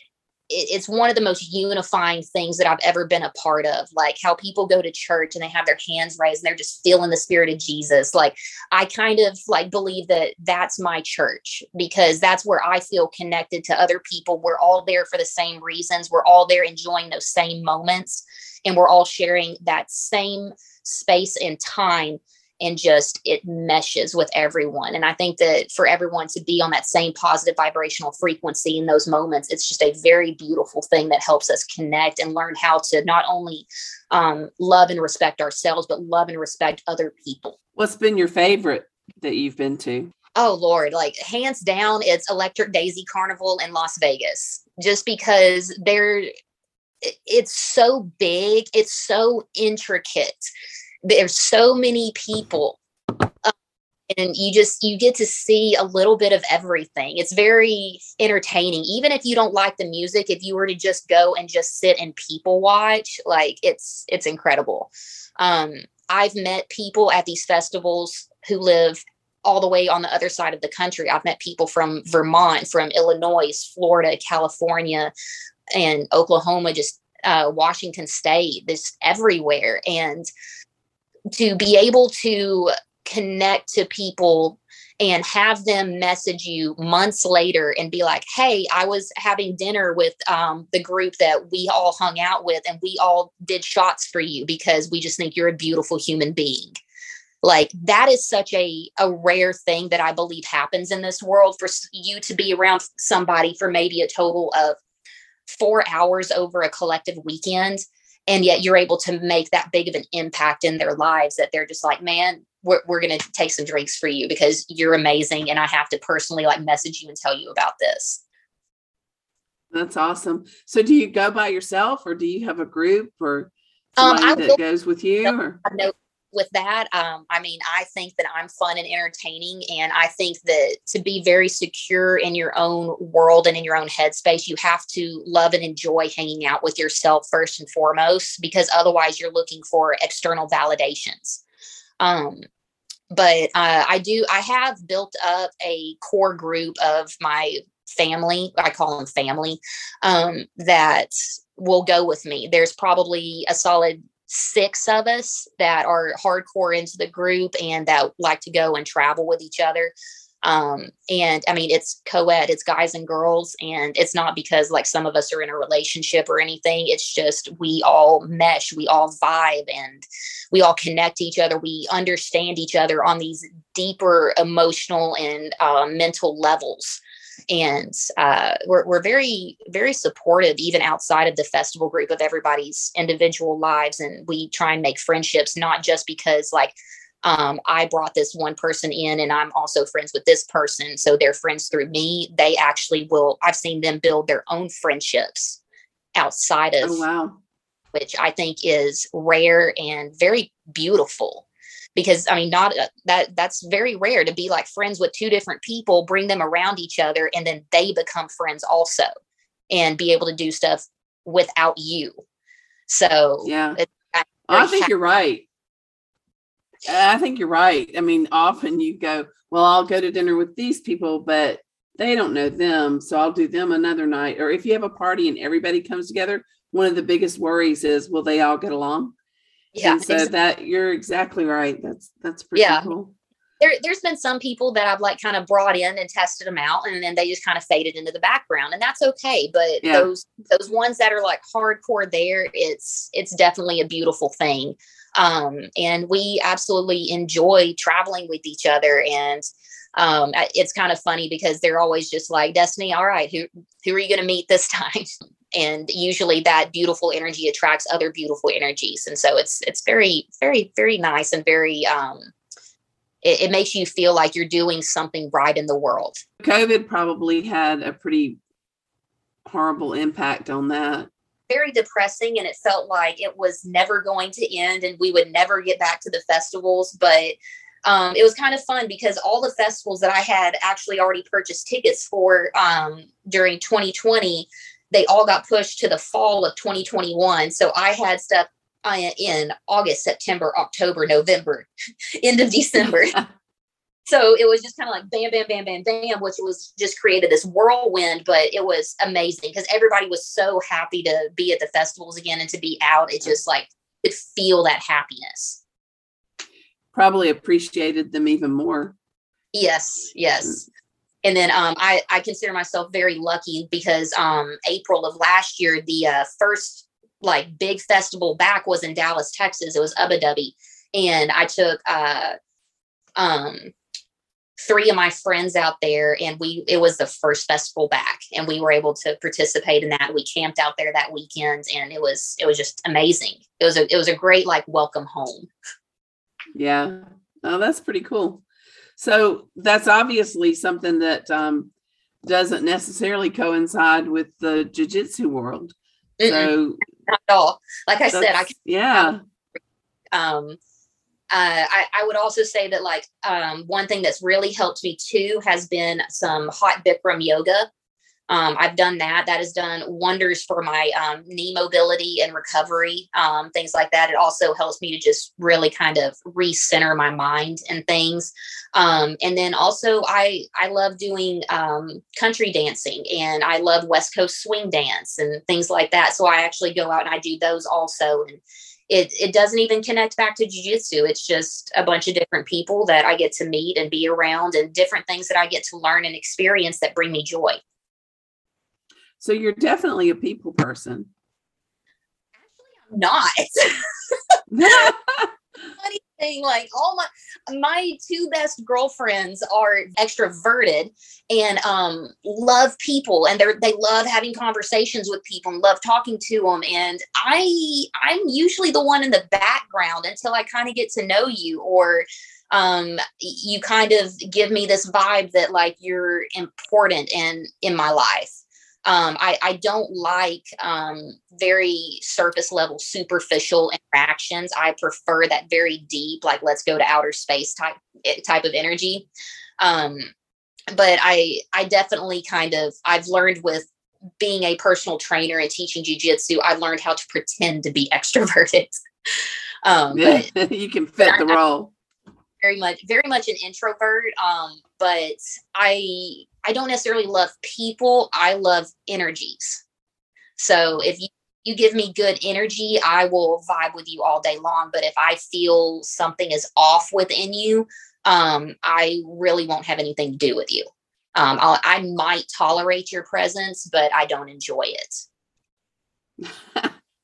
it's one of the most unifying things that I've ever been a part of. Like how people go to church and they have their hands raised and they're just feeling the spirit of Jesus. Like, I kind of like believe that that's my church, because that's where I feel connected to other people. We're all there for the same reasons. We're all there enjoying those same moments, and we're all sharing that same space and time. And just, it meshes with everyone. And I think that for everyone to be on that same positive vibrational frequency in those moments, it's just a very beautiful thing that helps us connect and learn how to not only love and respect ourselves, but love and respect other people. What's been your favorite that you've been to? Oh, Lord, like hands down, it's Electric Daisy Carnival in Las Vegas, just because it's so big. It's so intricate. There's so many people, and you get to see a little bit of everything. It's very entertaining. Even if you don't like the music, if you were to just go and just sit and people watch, like it's incredible. I've met people at these festivals who live all the way on the other side of the country. I've met people from Vermont, from Illinois, Florida, California, and Oklahoma, just Washington State, just everywhere. And to be able to connect to people and have them message you months later and be like, hey, I was having dinner with the group that we all hung out with, and we all did shots for you because we just think you're a beautiful human being. Like, that is such a rare thing that I believe happens in this world, for you to be around somebody for maybe a total of 4 hours over a collective weekend. And yet you're able to make that big of an impact in their lives that they're just like, man, we're going to take some drinks for you because you're amazing. And I have to personally like message you and tell you about this. That's awesome. So do you go by yourself, or do you have a group, or somebody that goes with you? With that, I mean, I think that I'm fun and entertaining, and I think that to be very secure in your own world and in your own headspace, you have to love and enjoy hanging out with yourself first and foremost, because otherwise you're looking for external validations. But I have built up a core group of my family. I call them family, that will go with me. There's probably a solid 6 of us that are hardcore into the group and that like to go and travel with each other. And I mean, it's co-ed, it's guys and girls, and it's not because like some of us are in a relationship or anything. It's just, we all mesh, we all vibe, and we all connect to each other. We understand each other on these deeper emotional and, mental levels. And, we're very, very supportive, even outside of the festival group, of everybody's individual lives. And we try and make friendships, not just because like, I brought this one person in and I'm also friends with this person, so they're friends through me. They actually will, I've seen them build their own friendships outside of, which I think is rare and very beautiful, because I mean, not that's very rare to be like friends with 2 different people, bring them around each other, and then they become friends also and be able to do stuff without you. So yeah, I think you're right. I think you're right. I mean, often you go, well, I'll go to dinner with these people, but they don't know them, so I'll do them another night. Or if you have a party and everybody comes together, one of the biggest worries is, will they all get along? Yeah. And so exactly. That you're exactly right. That's pretty cool. There's been some people that I've like kind of brought in and tested them out, and then they just kind of faded into the background, and that's okay. But those ones that are like hardcore there, it's definitely a beautiful thing. And we absolutely enjoy traveling with each other. And, it's kind of funny because they're always just like, Destiny, all right, who are you going to meet this time? And usually that beautiful energy attracts other beautiful energies. And so it's very, very, very nice. And very, it makes you feel like you're doing something right in the world. COVID probably had a pretty horrible impact on that. Very depressing, and it felt like it was never going to end and we would never get back to the festivals. But it was kind of fun because all the festivals that I had actually already purchased tickets for during 2020, they all got pushed to the fall of 2021. So I had stuff in August, September, October, November, end of December. So it was just kind of like bam, bam, bam, bam, bam, which was just created this whirlwind, but it was amazing because everybody was so happy to be at the festivals again and to be out. It just like, could feel that happiness. Probably appreciated them even more. Yes. Yes. And then I consider myself very lucky because April of last year, the first like big festival back was in Dallas, Texas. It was Abu Dhabi. And I took 3 of my friends out there, and it was the first festival back, and we were able to participate in that. We camped out there that weekend, and it was just amazing. It was a great, like, welcome home. Yeah. Oh, that's pretty cool. So that's obviously something that, doesn't necessarily coincide with the jiu-jitsu world. Mm-mm. So not at all. Like I said, I would also say that like, one thing that's really helped me too has been some hot Bikram yoga. I've done that has done wonders for my, knee mobility and recovery, things like that. It also helps me to just really kind of recenter my mind and things. And then also I love doing, country dancing, and I love West Coast swing dance and things like that. So I actually go out and I do those also. And it doesn't even connect back to jiu-jitsu. It's just a bunch of different people that I get to meet and be around, and different things that I get to learn and experience that bring me joy. So you're definitely a people person. Actually, I'm not. Funny thing, like all my 2 best girlfriends are extroverted and love people, and they love having conversations with people and love talking to them, and I'm usually the one in the background until I kind of get to know you, or you kind of give me this vibe that like you're important in my life. I don't like very surface level, superficial interactions. I prefer that very deep, like let's go to outer space type of energy. But I definitely I've learned with being a personal trainer and teaching jiu-jitsu, I learned how to pretend to be extroverted. You can fit the role. very much an introvert. But I don't necessarily love people. I love energies. So if you give me good energy, I will vibe with you all day long. But if I feel something is off within you, I really won't have anything to do with you. I might tolerate your presence, but I don't enjoy it.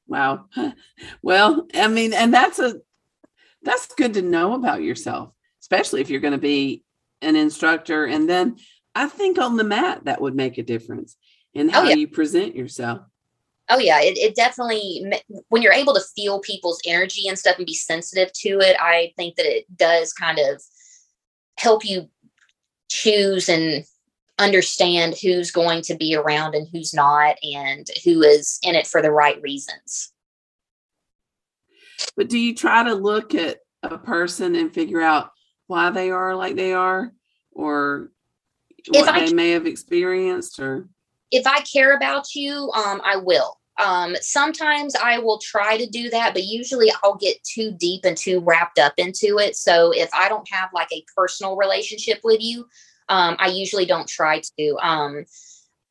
Wow. Well, I mean, and that's good to know about yourself, especially if you're going to be an instructor. And then I think on the mat, that would make a difference in how you present yourself. Oh yeah. It definitely, when you're able to feel people's energy and stuff and be sensitive to it, I think that it does kind of help you choose and understand who's going to be around and who's not, and who is in it for the right reasons. But do you try to look at a person and figure out why they are like they are, or what they may have experienced? Or if I care about you, I will. Sometimes I will try to do that, but usually I'll get too deep and too wrapped up into it. So if I don't have like a personal relationship with you, I usually don't try to.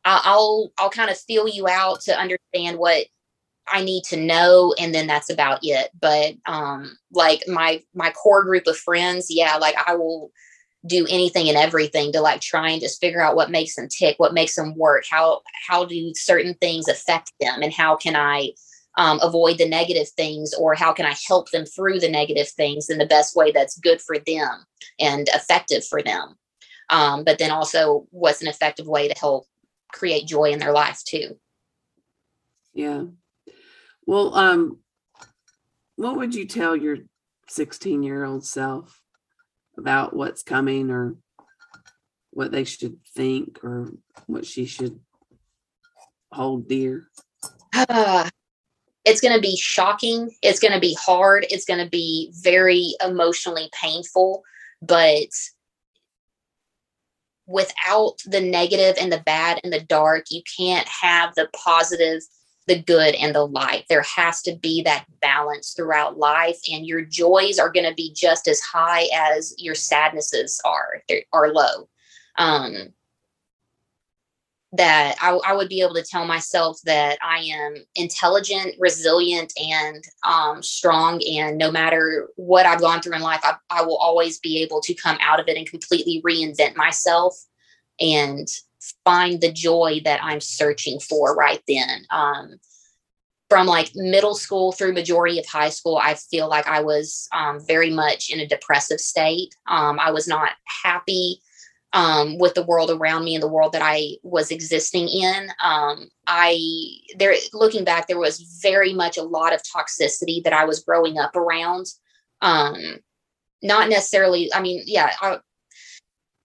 I'll kind of feel you out to understand what I need to know, and then that's about it. But like my core group of friends, yeah, like I will do anything and everything to like try and just figure out what makes them tick, what makes them work, how do certain things affect them, and how can I avoid the negative things, or how can I help them through the negative things in the best way that's good for them and effective for them. But then also, what's an effective way to help create joy in their life too? Yeah. Well, what would you tell your 16-year-old self about what's coming, or what they should think, or what she should hold dear? It's going to be shocking. It's going to be hard. It's going to be very emotionally painful, but without the negative and the bad and the dark, you can't have the positive, the good, and the light. There has to be that balance throughout life, and your joys are going to be just as high as your sadnesses are low. That I would be able to tell myself that I am intelligent, resilient, and strong. And no matter what I've gone through in life, I will always be able to come out of it and completely reinvent myself and find the joy that I'm searching for right then. From like middle school through majority of high school, I feel like I was very much in a depressive state. I was not happy with the world around me and the world that I was existing in. Looking back, there was very much a lot of toxicity that I was growing up around. Not necessarily, I mean, yeah.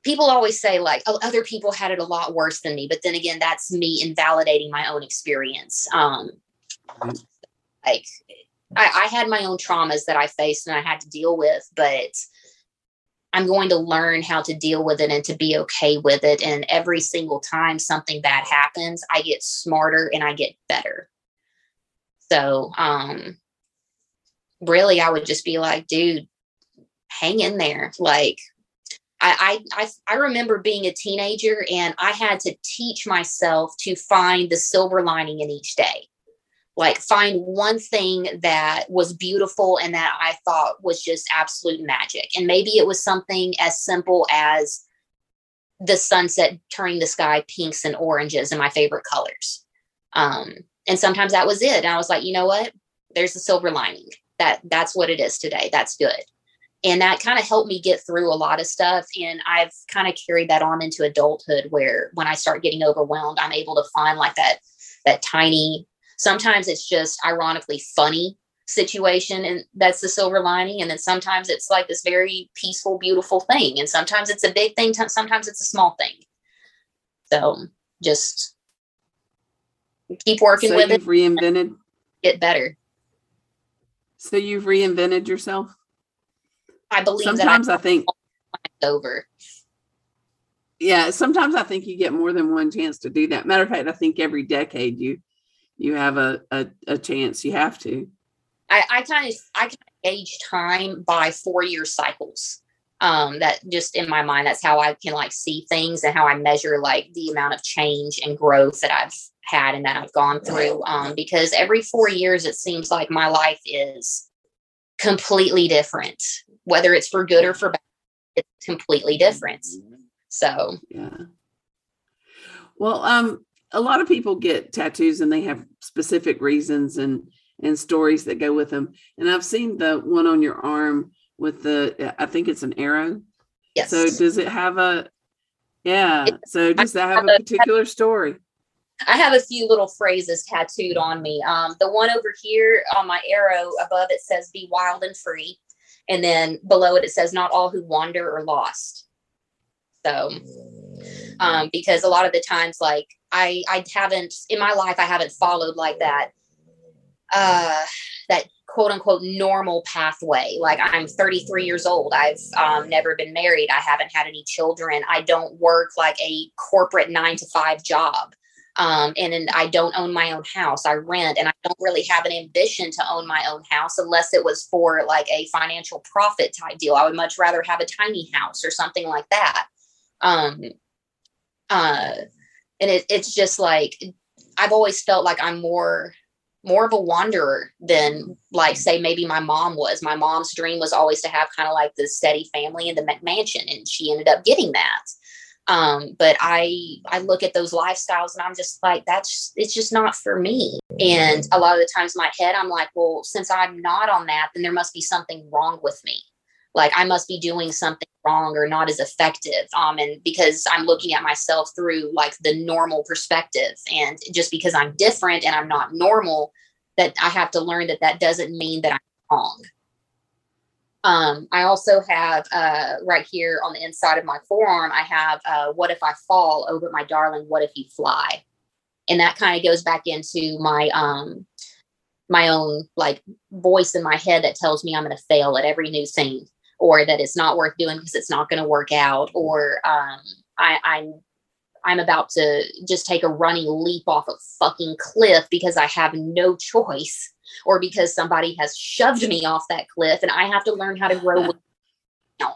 People always say like, oh, other people had it a lot worse than me. But then again, that's me invalidating my own experience. Like I had my own traumas that I faced and I had to deal with, but I'm going to learn how to deal with it and to be okay with it. And every single time something bad happens, I get smarter and I get better. So really, I would just be like, dude, hang in there. Like I remember being a teenager and I had to teach myself to find the silver lining in each day. Like find one thing that was beautiful and that I thought was just absolute magic. And maybe it was something as simple as the sunset turning the sky pinks and oranges and my favorite colors. And sometimes that was it. And I was like, you know what? There's a silver lining. That's what it is today. That's good. And that kind of helped me get through a lot of stuff. And I've kind of carried that on into adulthood, where when I start getting overwhelmed, I'm able to find like that tiny, sometimes it's just ironically funny situation, and that's the silver lining. And then sometimes it's like this very peaceful, beautiful thing. And sometimes it's a big thing. Sometimes it's a small thing. So just keep working with it. Reinvented. Get better. So you've reinvented yourself? I believe sometimes that I think over. Yeah. Sometimes I think you get more than one chance to do that. Matter of fact, I think every decade you have a chance. You have to. I kind of gauge time by 4-year cycles. That just in my mind, that's how I can like see things and how I measure like the amount of change and growth that I've had and that I've gone through. Because every 4 years, it seems like my life is completely different, whether it's for good or for bad, it's completely different. So, yeah. Well, a lot of people get tattoos and they have specific reasons and stories that go with them. And I've seen the one on your arm with the, I think it's an arrow. Yes. So does it have a, yeah. So does that have a particular story? I have a few little phrases tattooed on me. The one over here on my arrow above, it says, "Be wild and free." And then below it, it says, "Not all who wander are lost." So, because a lot of the times, like I haven't in my life, I haven't followed like that, that quote unquote normal pathway. Like I'm 33 years old. I've never been married. I haven't had any children. I don't work like a corporate 9-to-5 job. And I don't own my own house. I rent, and I don't really have an ambition to own my own house unless it was for like a financial profit type deal. I would much rather have a tiny house or something like that. And it's just like, I've always felt like I'm more of a wanderer than like, say, maybe my mom was. My mom's dream was always to have kind of like the steady family and the mansion. And she ended up getting that. But I look at those lifestyles and I'm just like, it's just not for me. And a lot of the times in my head, I'm like, well, since I'm not on that, then there must be something wrong with me. Like I must be doing something wrong or not as effective. And because I'm looking at myself through like the normal perspective, and just because I'm different and I'm not normal, that I have to learn that doesn't mean that I'm wrong. I also have right here on the inside of my forearm, I have "What if I fall? Oh, but my darling, what if you fly?" And that kind of goes back into my my own like voice in my head that tells me I'm going to fail at every new thing, or that it's not worth doing because it's not going to work out, or I'm about to just take a running leap off a fucking cliff because I have no choice, or because somebody has shoved me off that cliff and I have to learn how to grow wings.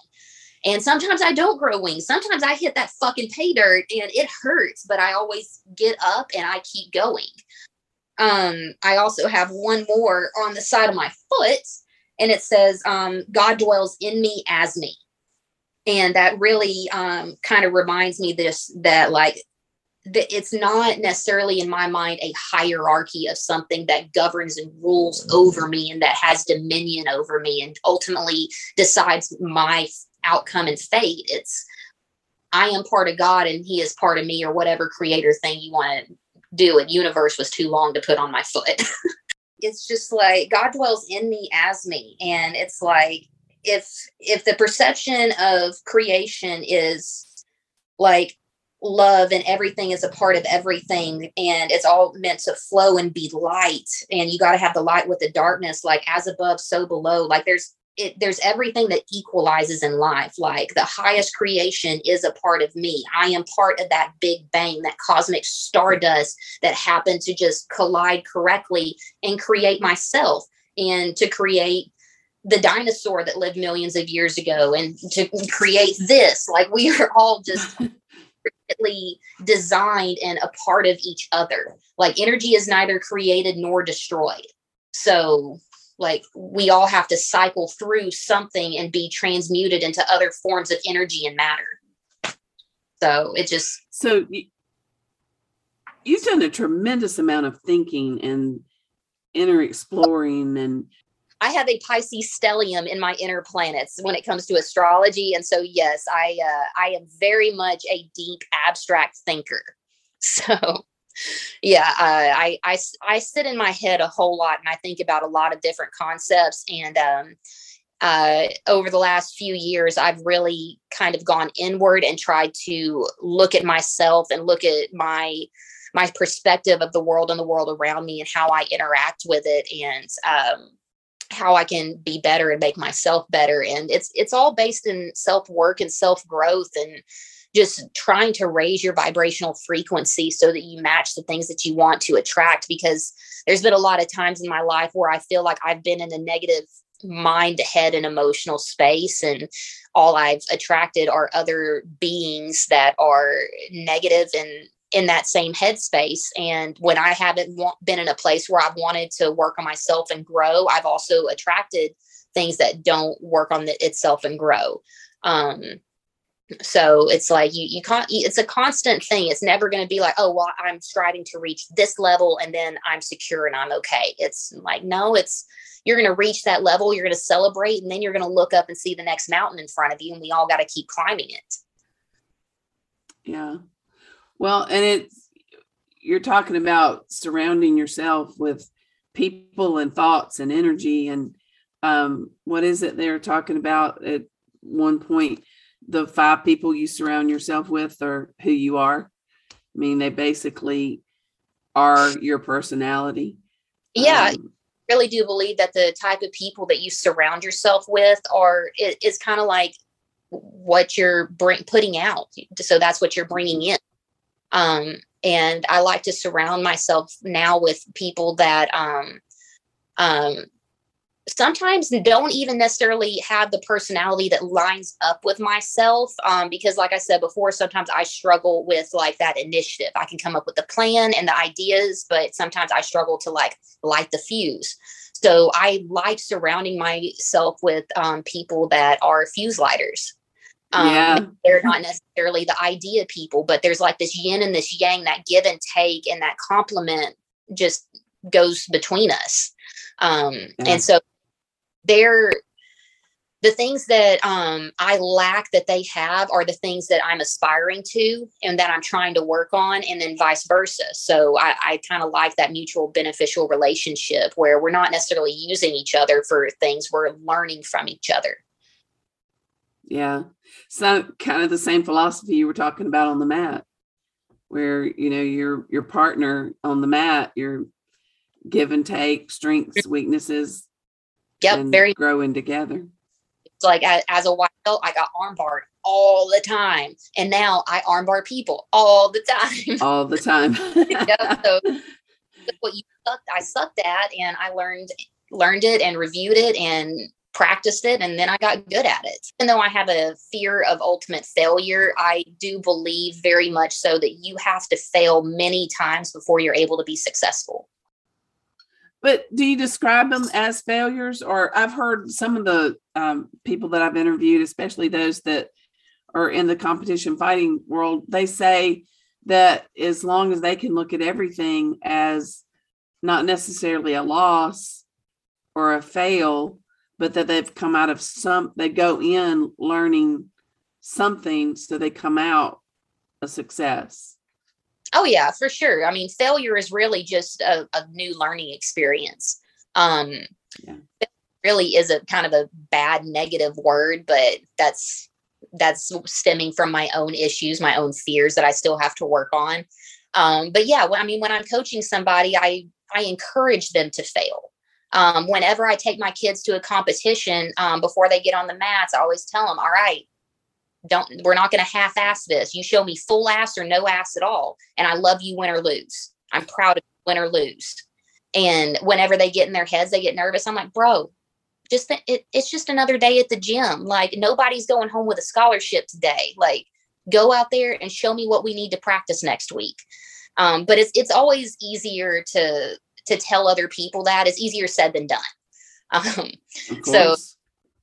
And sometimes I don't grow wings. Sometimes I hit that fucking pay dirt and it hurts, but I always get up and I keep going. I also have one more on the side of my foot, and it says, "God dwells in me as me." And that really kind of reminds me that like, it's not necessarily in my mind a hierarchy of something that governs and rules over me and that has dominion over me and ultimately decides my outcome and fate. It's I am part of God and he is part of me, or whatever creator thing you want to do. And universe was too long to put on my foot. It's just like God dwells in me as me. And it's like, if the perception of creation is like love and everything is a part of everything and it's all meant to flow and be light, and you got to have the light with the darkness, like as above so below, like there's everything that equalizes in life. Like the highest creation is a part of me. I am part of that big bang, that cosmic stardust that happened to just collide correctly and create myself, and to create the dinosaur that lived millions of years ago, and to create this. Like we are all just designed and a part of each other. Like energy is neither created nor destroyed. So like we all have to cycle through something and be transmuted into other forms of energy and matter. So it just, so you've done a tremendous amount of thinking and inner exploring, and I have a Pisces stellium in my inner planets when it comes to astrology. And so, yes, I am very much a deep, abstract thinker. So, yeah, I sit in my head a whole lot, and I think about a lot of different concepts. And over the last few years, I've really kind of gone inward and tried to look at myself and look at my perspective of the world and the world around me and how I interact with it, and how I can be better and make myself better. And it's all based in self-work and self-growth, and just trying to raise your vibrational frequency so that you match the things that you want to attract. Because there's been a lot of times in my life where I feel like I've been in a negative mind, head, and emotional space. And all I've attracted are other beings that are negative and in that same headspace. And when I haven't been in a place where I've wanted to work on myself and grow, I've also attracted things that don't work on itself and grow. So it's like, you can't, it's a constant thing. It's never going to be like, oh, well, I'm striving to reach this level and then I'm secure and I'm okay. It's like, no, you're going to reach that level. You're going to celebrate. And then you're going to look up and see the next mountain in front of you. And we all got to keep climbing it. Yeah. Well, and you're talking about surrounding yourself with people and thoughts and energy. And what is it they're talking about at one point? The 5 people you surround yourself with are who you are. I mean, they basically are your personality. Yeah. I really do believe that the type of people that you surround yourself with is kind of like what you're putting out. So that's what you're bringing in. And I like to surround myself now with people that, sometimes don't even necessarily have the personality that lines up with myself. Because like I said before, sometimes I struggle with like that initiative. I can come up with the plan and the ideas, but sometimes I struggle to like light the fuse. So I like surrounding myself with, people that are fuse lighters. They're not necessarily the idea people, but there's like this yin and this yang, that give and take, and that complement just goes between us. And so they're the things that, I lack that they have are the things that I'm aspiring to and that I'm trying to work on, and then vice versa. So I kind of like that mutual beneficial relationship where we're not necessarily using each other for things. We're learning from each other. Yeah. So kind of the same philosophy you were talking about on the mat, where, you know, your partner on the mat, your give and take, strengths, weaknesses, and very growing together. It's like, as a white belt, I got armbarred all the time. And now I armbar people all the time. All the time. So what you sucked, I sucked at, and I learned it and reviewed it and practiced it, and then I got good at it. Even though I have a fear of ultimate failure, I do believe very much so that you have to fail many times before you're able to be successful. But do you describe them as failures? Or I've heard some of the people that I've interviewed, especially those that are in the competition fighting world, they say that as long as they can look at everything as not necessarily a loss or a fail, but that they've come out of they go in learning something, so they come out a success. Oh yeah, for sure. I mean, failure is really just a new learning experience. It really is a kind of a bad negative word, but that's stemming from my own issues, my own fears that I still have to work on. But yeah, when I'm coaching somebody, I encourage them to fail. Whenever I take my kids to a competition, before they get on the mats, I always tell them, all right, we're not going to half-ass this. You show me full ass or no ass at all. And I love you win or lose. I'm proud of you win or lose. And whenever they get in their heads, they get nervous. I'm like, bro, it's just another day at the gym. Like, nobody's going home with a scholarship today. Like, go out there and show me what we need to practice next week. But it's always easier to tell other people that. It's easier said than done.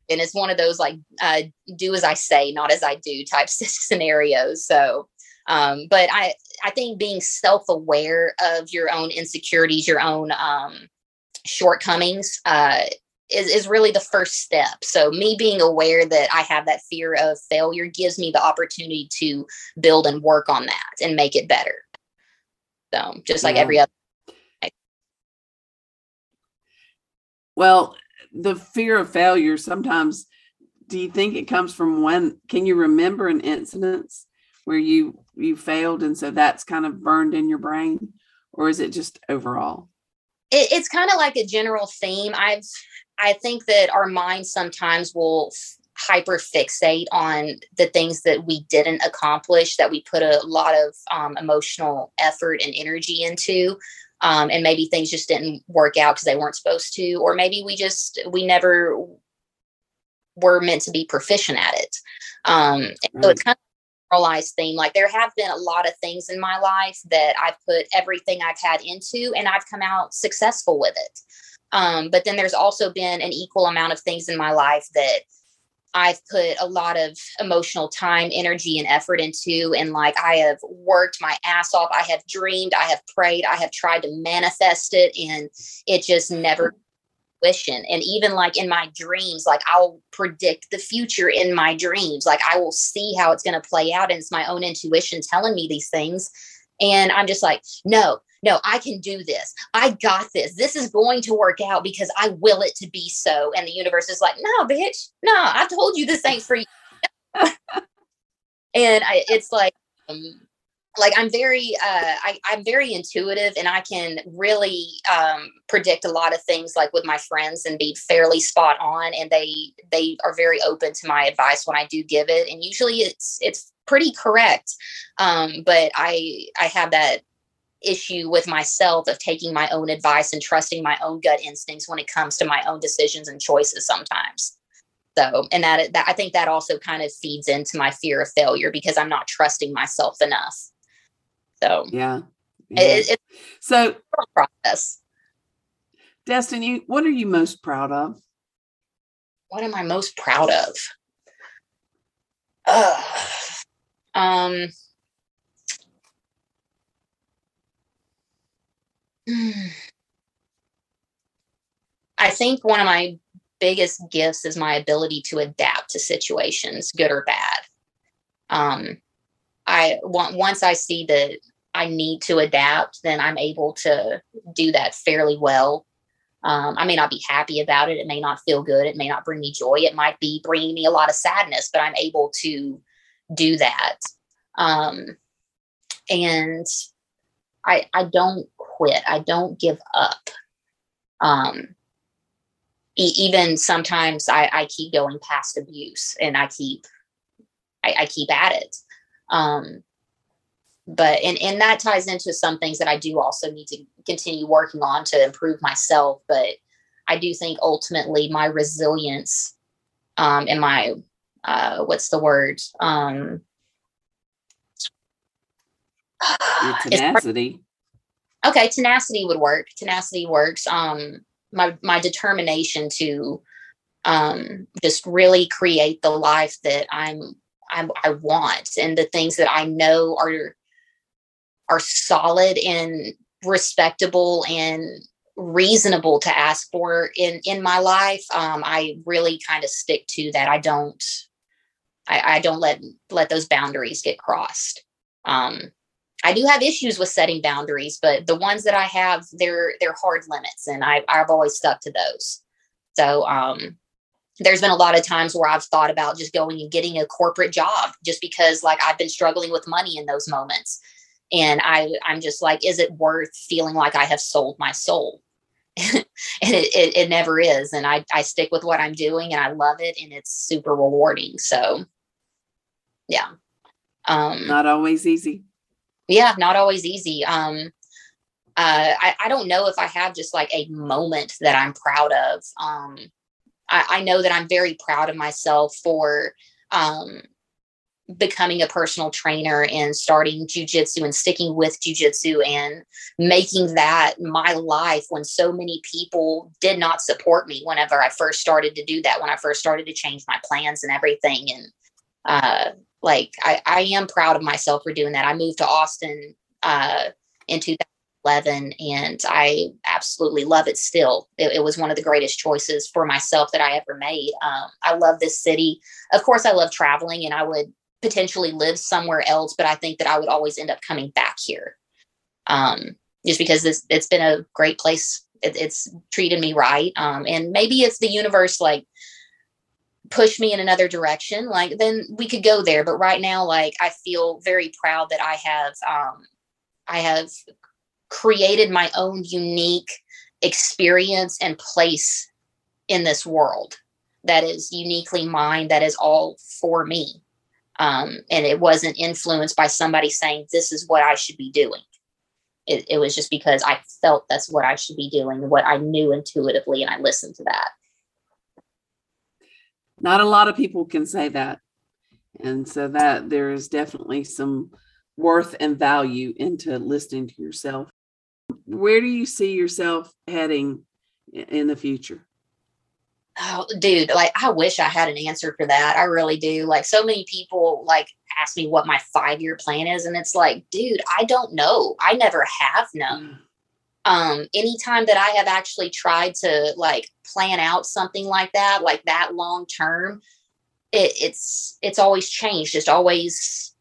And it's one of those like, do as I say, not as I do type scenarios. So, but I think being self-aware of your own insecurities, your own shortcomings is really the first step. So me being aware that I have that fear of failure gives me the opportunity to build and work on that and make it better. So just like every other. Well, the fear of failure, sometimes, do you think it comes from can you remember an incident where you failed? And so that's kind of burned in your brain, or is it just overall? It's kind of like a general theme. I think that our mind sometimes will hyperfixate on the things that we didn't accomplish, that we put a lot of emotional effort and energy into. And maybe things just didn't work out because they weren't supposed to, or maybe we never were meant to be proficient at it. And so it's kind of a generalized theme. Like, there have been a lot of things in my life that I've put everything I've had into, and I've come out successful with it. But then there's also been an equal amount of things in my life that I've put a lot of emotional time, energy, and effort into. And like, I have worked my ass off. I have dreamed, I have prayed, I have tried to manifest it, and it just never wishing. And even like in my dreams, like, I'll predict the future in my dreams. Like, I will see how it's going to play out. And it's my own intuition telling me these things. And I'm just like, no, I can do this. I got this. This is going to work out because I will it to be so. And the universe is like, no, bitch, no, I told you this ain't for you. And it's like I'm very intuitive, and I can really predict a lot of things, like with my friends, and be fairly spot on. And they are very open to my advice when I do give it. And usually it's pretty correct. But I have that issue with myself of taking my own advice and trusting my own gut instincts when it comes to my own decisions and choices sometimes. So, and that I think that also kind of feeds into my fear of failure, because I'm not trusting myself enough. So, yeah. It's a process. Destiney, what are you most proud of? What am I most proud of? I think one of my biggest gifts is my ability to adapt to situations, good or bad. Once I see that I need to adapt, then I'm able to do that fairly well. I may not be happy about it. It may not feel good. It may not bring me joy. It might be bringing me a lot of sadness, but I'm able to do that. And I don't quit. I don't give up. Even sometimes I keep going past abuse, and I keep at it. But that ties into some things that I do also need to continue working on to improve myself. But I do think ultimately my resilience, and my, what's the word? Your tenacity. Okay. Tenacity would work. Tenacity works. My determination to, just really create the life that I want, and the things that I know are solid and respectable and reasonable to ask for in my life. I really kind of stick to that. I don't let those boundaries get crossed. I do have issues with setting boundaries, but the ones that I have, they're hard limits, and I've always stuck to those. So, there's been a lot of times where I've thought about just going and getting a corporate job, just because like I've been struggling with money in those moments. And I'm just like, is it worth feeling like I have sold my soul? And it never is. And I stick with what I'm doing, and I love it, and it's super rewarding. So yeah. Not always easy. Yeah. Not always easy. I don't know if I have just like a moment that I'm proud of. I know that I'm very proud of myself for becoming a personal trainer and starting jiu-jitsu and sticking with jiu-jitsu and making that my life, when so many people did not support me whenever I first started to do that, when I first started to change my plans and everything. And I am proud of myself for doing that. I moved to Austin in 2011, and I absolutely love it still. It was one of the greatest choices for myself that I ever made. I love this city. Of course, I love traveling, and I would potentially live somewhere else, but I think that I would always end up coming back here. Just because it's been a great place. It's treated me right. And maybe it's the universe, like, push me in another direction, like, then we could go there. But right now, like, I feel very proud that I have created my own unique experience and place in this world that is uniquely mine, that is all for me. And it wasn't influenced by somebody saying, this is what I should be doing. It was just because I felt that's what I should be doing, what I knew intuitively, and I listened to that. Not a lot of people can say that. And so that there is definitely some worth and value into listening to yourself. Where do you see yourself heading in the future? Oh, dude, like, I wish I had an answer for that. I really do. Like, so many people like ask me what my 5-year plan is. And it's like, dude, I don't know. I never have known. Anytime that I have actually tried to like plan out something like that long term, it's always changed. It's always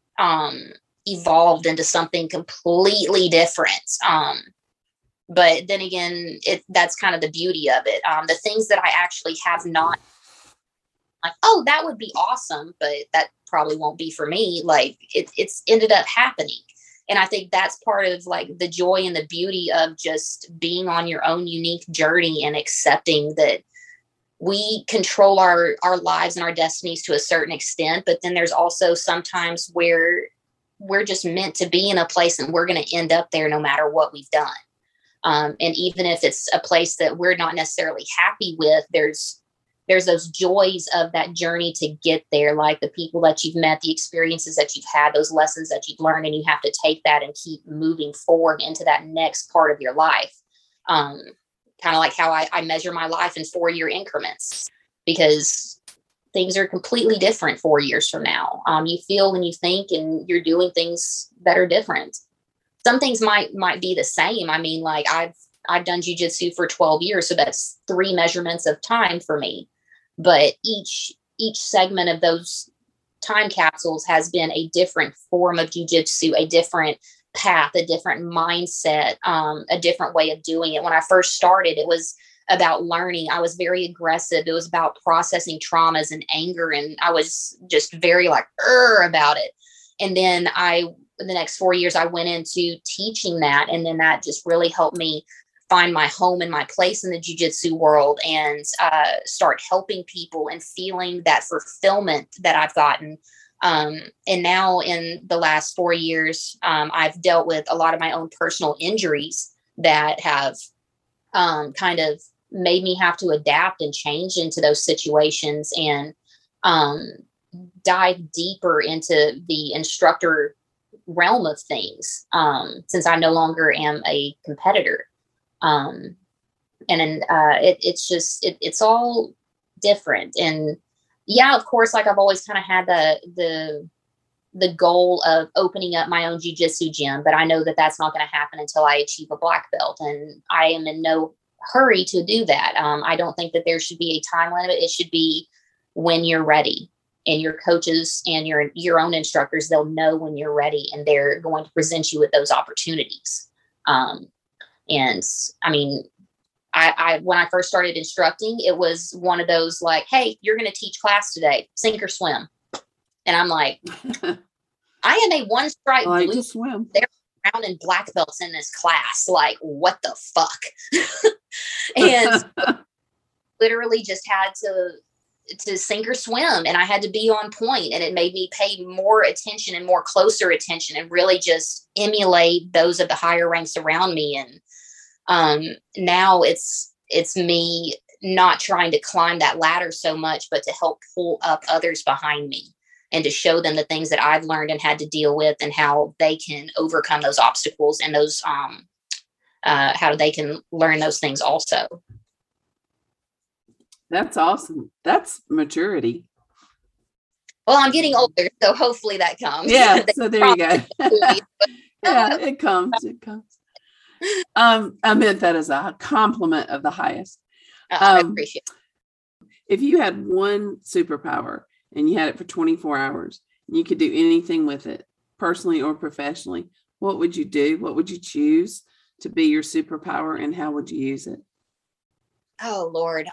evolved into something completely different. But then again, that's kind of the beauty of it. The things that I actually have not, like, oh, that would be awesome, but that probably won't be for me. Like, it's ended up happening. And I think that's part of like the joy and the beauty of just being on your own unique journey and accepting that we control our lives and our destinies to a certain extent. But then there's also sometimes where we're just meant to be in a place and we're going to end up there no matter what we've done. And even if it's a place that we're not necessarily happy with, there's those joys of that journey to get there, like the people that you've met, the experiences that you've had, those lessons that you've learned, and you have to take that and keep moving forward into that next part of your life. Kind of like how I measure my life in 4-year increments, because things are completely different 4 years from now. You feel and you think and you're doing things that are different. Some things might be the same. I mean, like I've done jiu-jitsu for 12 years, so that's 3 measurements of time for me. But each segment of those time capsules has been a different form of jiu-jitsu, a different path, a different mindset, a different way of doing it. When I first started, it was about learning. I was very aggressive. It was about processing traumas and anger, and I was just very like about it. And then in the next 4 years, I went into teaching that. And then that just really helped me find my home and my place in the jiu-jitsu world and start helping people and feeling that fulfillment that I've gotten. And now in the last 4 years, I've dealt with a lot of my own personal injuries that have kind of made me have to adapt and change into those situations and dive deeper into the instructor realm of things, since I no longer am a competitor. It's all different. And yeah, of course, like I've always kind of had the goal of opening up my own jiu-jitsu gym, but I know that that's not going to happen until I achieve a black belt. And I am in no hurry to do that. I don't think that there should be a time limit. It should be when you're ready. And your coaches and your own instructors, they'll know when you're ready and they're going to present you with those opportunities. And I mean, I when I first started instructing, it was one of those like, hey, you're going to teach class today, sink or swim. And I'm like, I am a 1-strike blue swim. There are brown and black belts in this class. Like, what the fuck? And literally just had to sink or swim. And I had to be on point, and it made me pay more attention and more closer attention and really just emulate those of the higher ranks around me. And now it's me not trying to climb that ladder so much, but to help pull up others behind me and to show them the things that I've learned and had to deal with and how they can overcome those obstacles and those, how they can learn those things also. That's awesome. That's maturity. Well, I'm getting older, so hopefully that comes. Yeah, so there you go. Yeah, it comes. It comes. I meant that as a compliment of the highest. I appreciate it. If you had one superpower and you had it for 24 hours, and you could do anything with it, personally or professionally, what would you do? What would you choose to be your superpower, and how would you use it? Oh, Lord.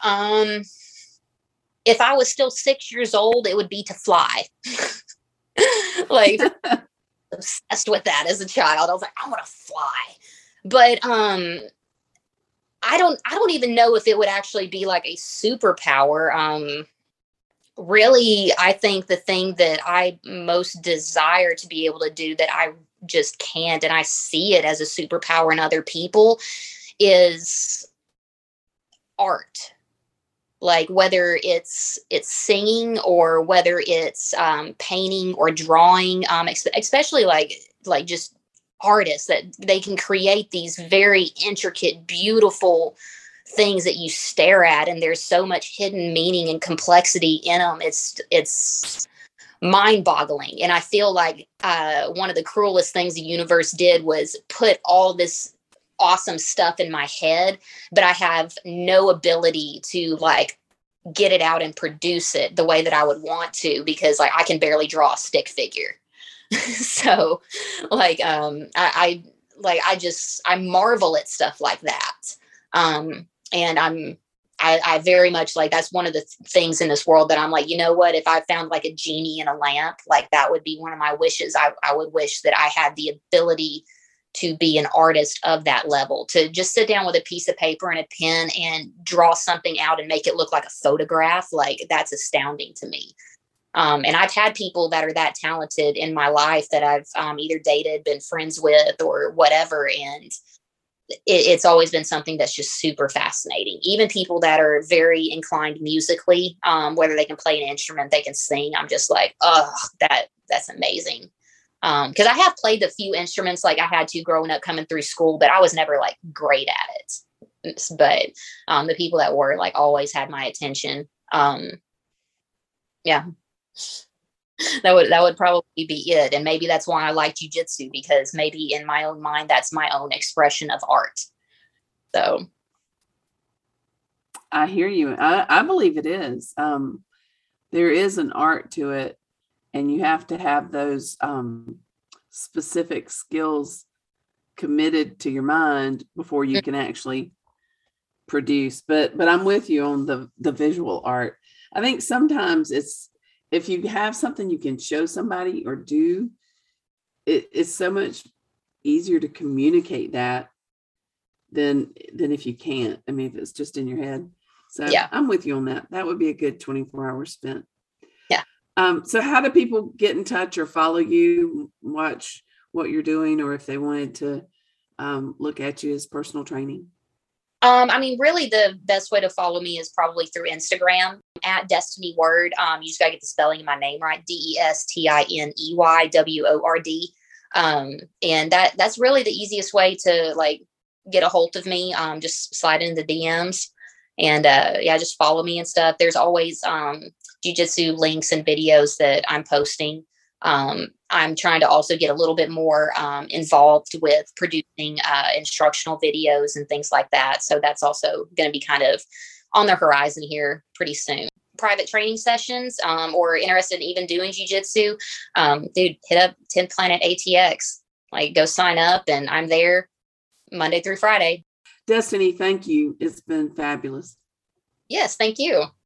If I was still 6 years old, it would be to fly. Like, obsessed with that as a child. I was like, I want to fly. But I don't even know if it would actually be like a superpower. Really, I think the thing that I most desire to be able to do that I just can't, and I see it as a superpower in other people, is art. Like whether it's singing or whether it's painting or drawing, especially like just artists that they can create these very intricate, beautiful things that you stare at, and there's so much hidden meaning and complexity in them. It's mind-boggling. And I feel like one of the cruelest things the universe did was put all this awesome stuff in my head, but I have no ability to like get it out and produce it the way that I would want to, because like I can barely draw a stick figure. So like I marvel at stuff like that. And I very much like, that's one of the things in this world that I'm like, you know what, if I found like a genie in a lamp, like that would be one of my wishes. I would wish that I had the ability to be an artist of that level, to just sit down with a piece of paper and a pen and draw something out and make it look like a photograph. Like that's astounding to me. And I've had people that are that talented in my life that I've either dated, been friends with, or whatever. And it's always been something that's just super fascinating. Even people that are very inclined musically, whether they can play an instrument, they can sing. I'm just like, oh, that's amazing. Because I have played a few instruments, like I had to growing up coming through school, but I was never like great at it. But the people that were like always had my attention. Yeah, that would probably be it. And maybe that's why I like jiu-jitsu, because maybe in my own mind, that's my own expression of art. So. I hear you. I believe it is. There is an art to it. And you have to have those specific skills committed to your mind before you can actually produce. But I'm with you on the visual art. I think sometimes it's, if you have something you can show somebody or do, it's so much easier to communicate that than if you can't. I mean, if it's just in your head. So yeah. I'm with you on that. That would be a good 24 hours spent. So how do people get in touch or follow you, watch what you're doing, or if they wanted to look at you as personal training? I mean, really the best way to follow me is probably through Instagram at Destiney Word. You just gotta get the spelling of my name right. DESTINEYWORD. And that's really the easiest way to like get a hold of me. Just slide into the DMs and just follow me and stuff. There's always jiu-jitsu links and videos that I'm posting. I'm trying to also get a little bit more involved with producing instructional videos and things like that. So that's also going to be kind of on the horizon here pretty soon. Private training sessions or interested in even doing jiu-jitsu, dude, hit up 10th Planet ATX. Like go sign up, and I'm there Monday through Friday. Destiney, thank you. It's been fabulous. Yes, thank you.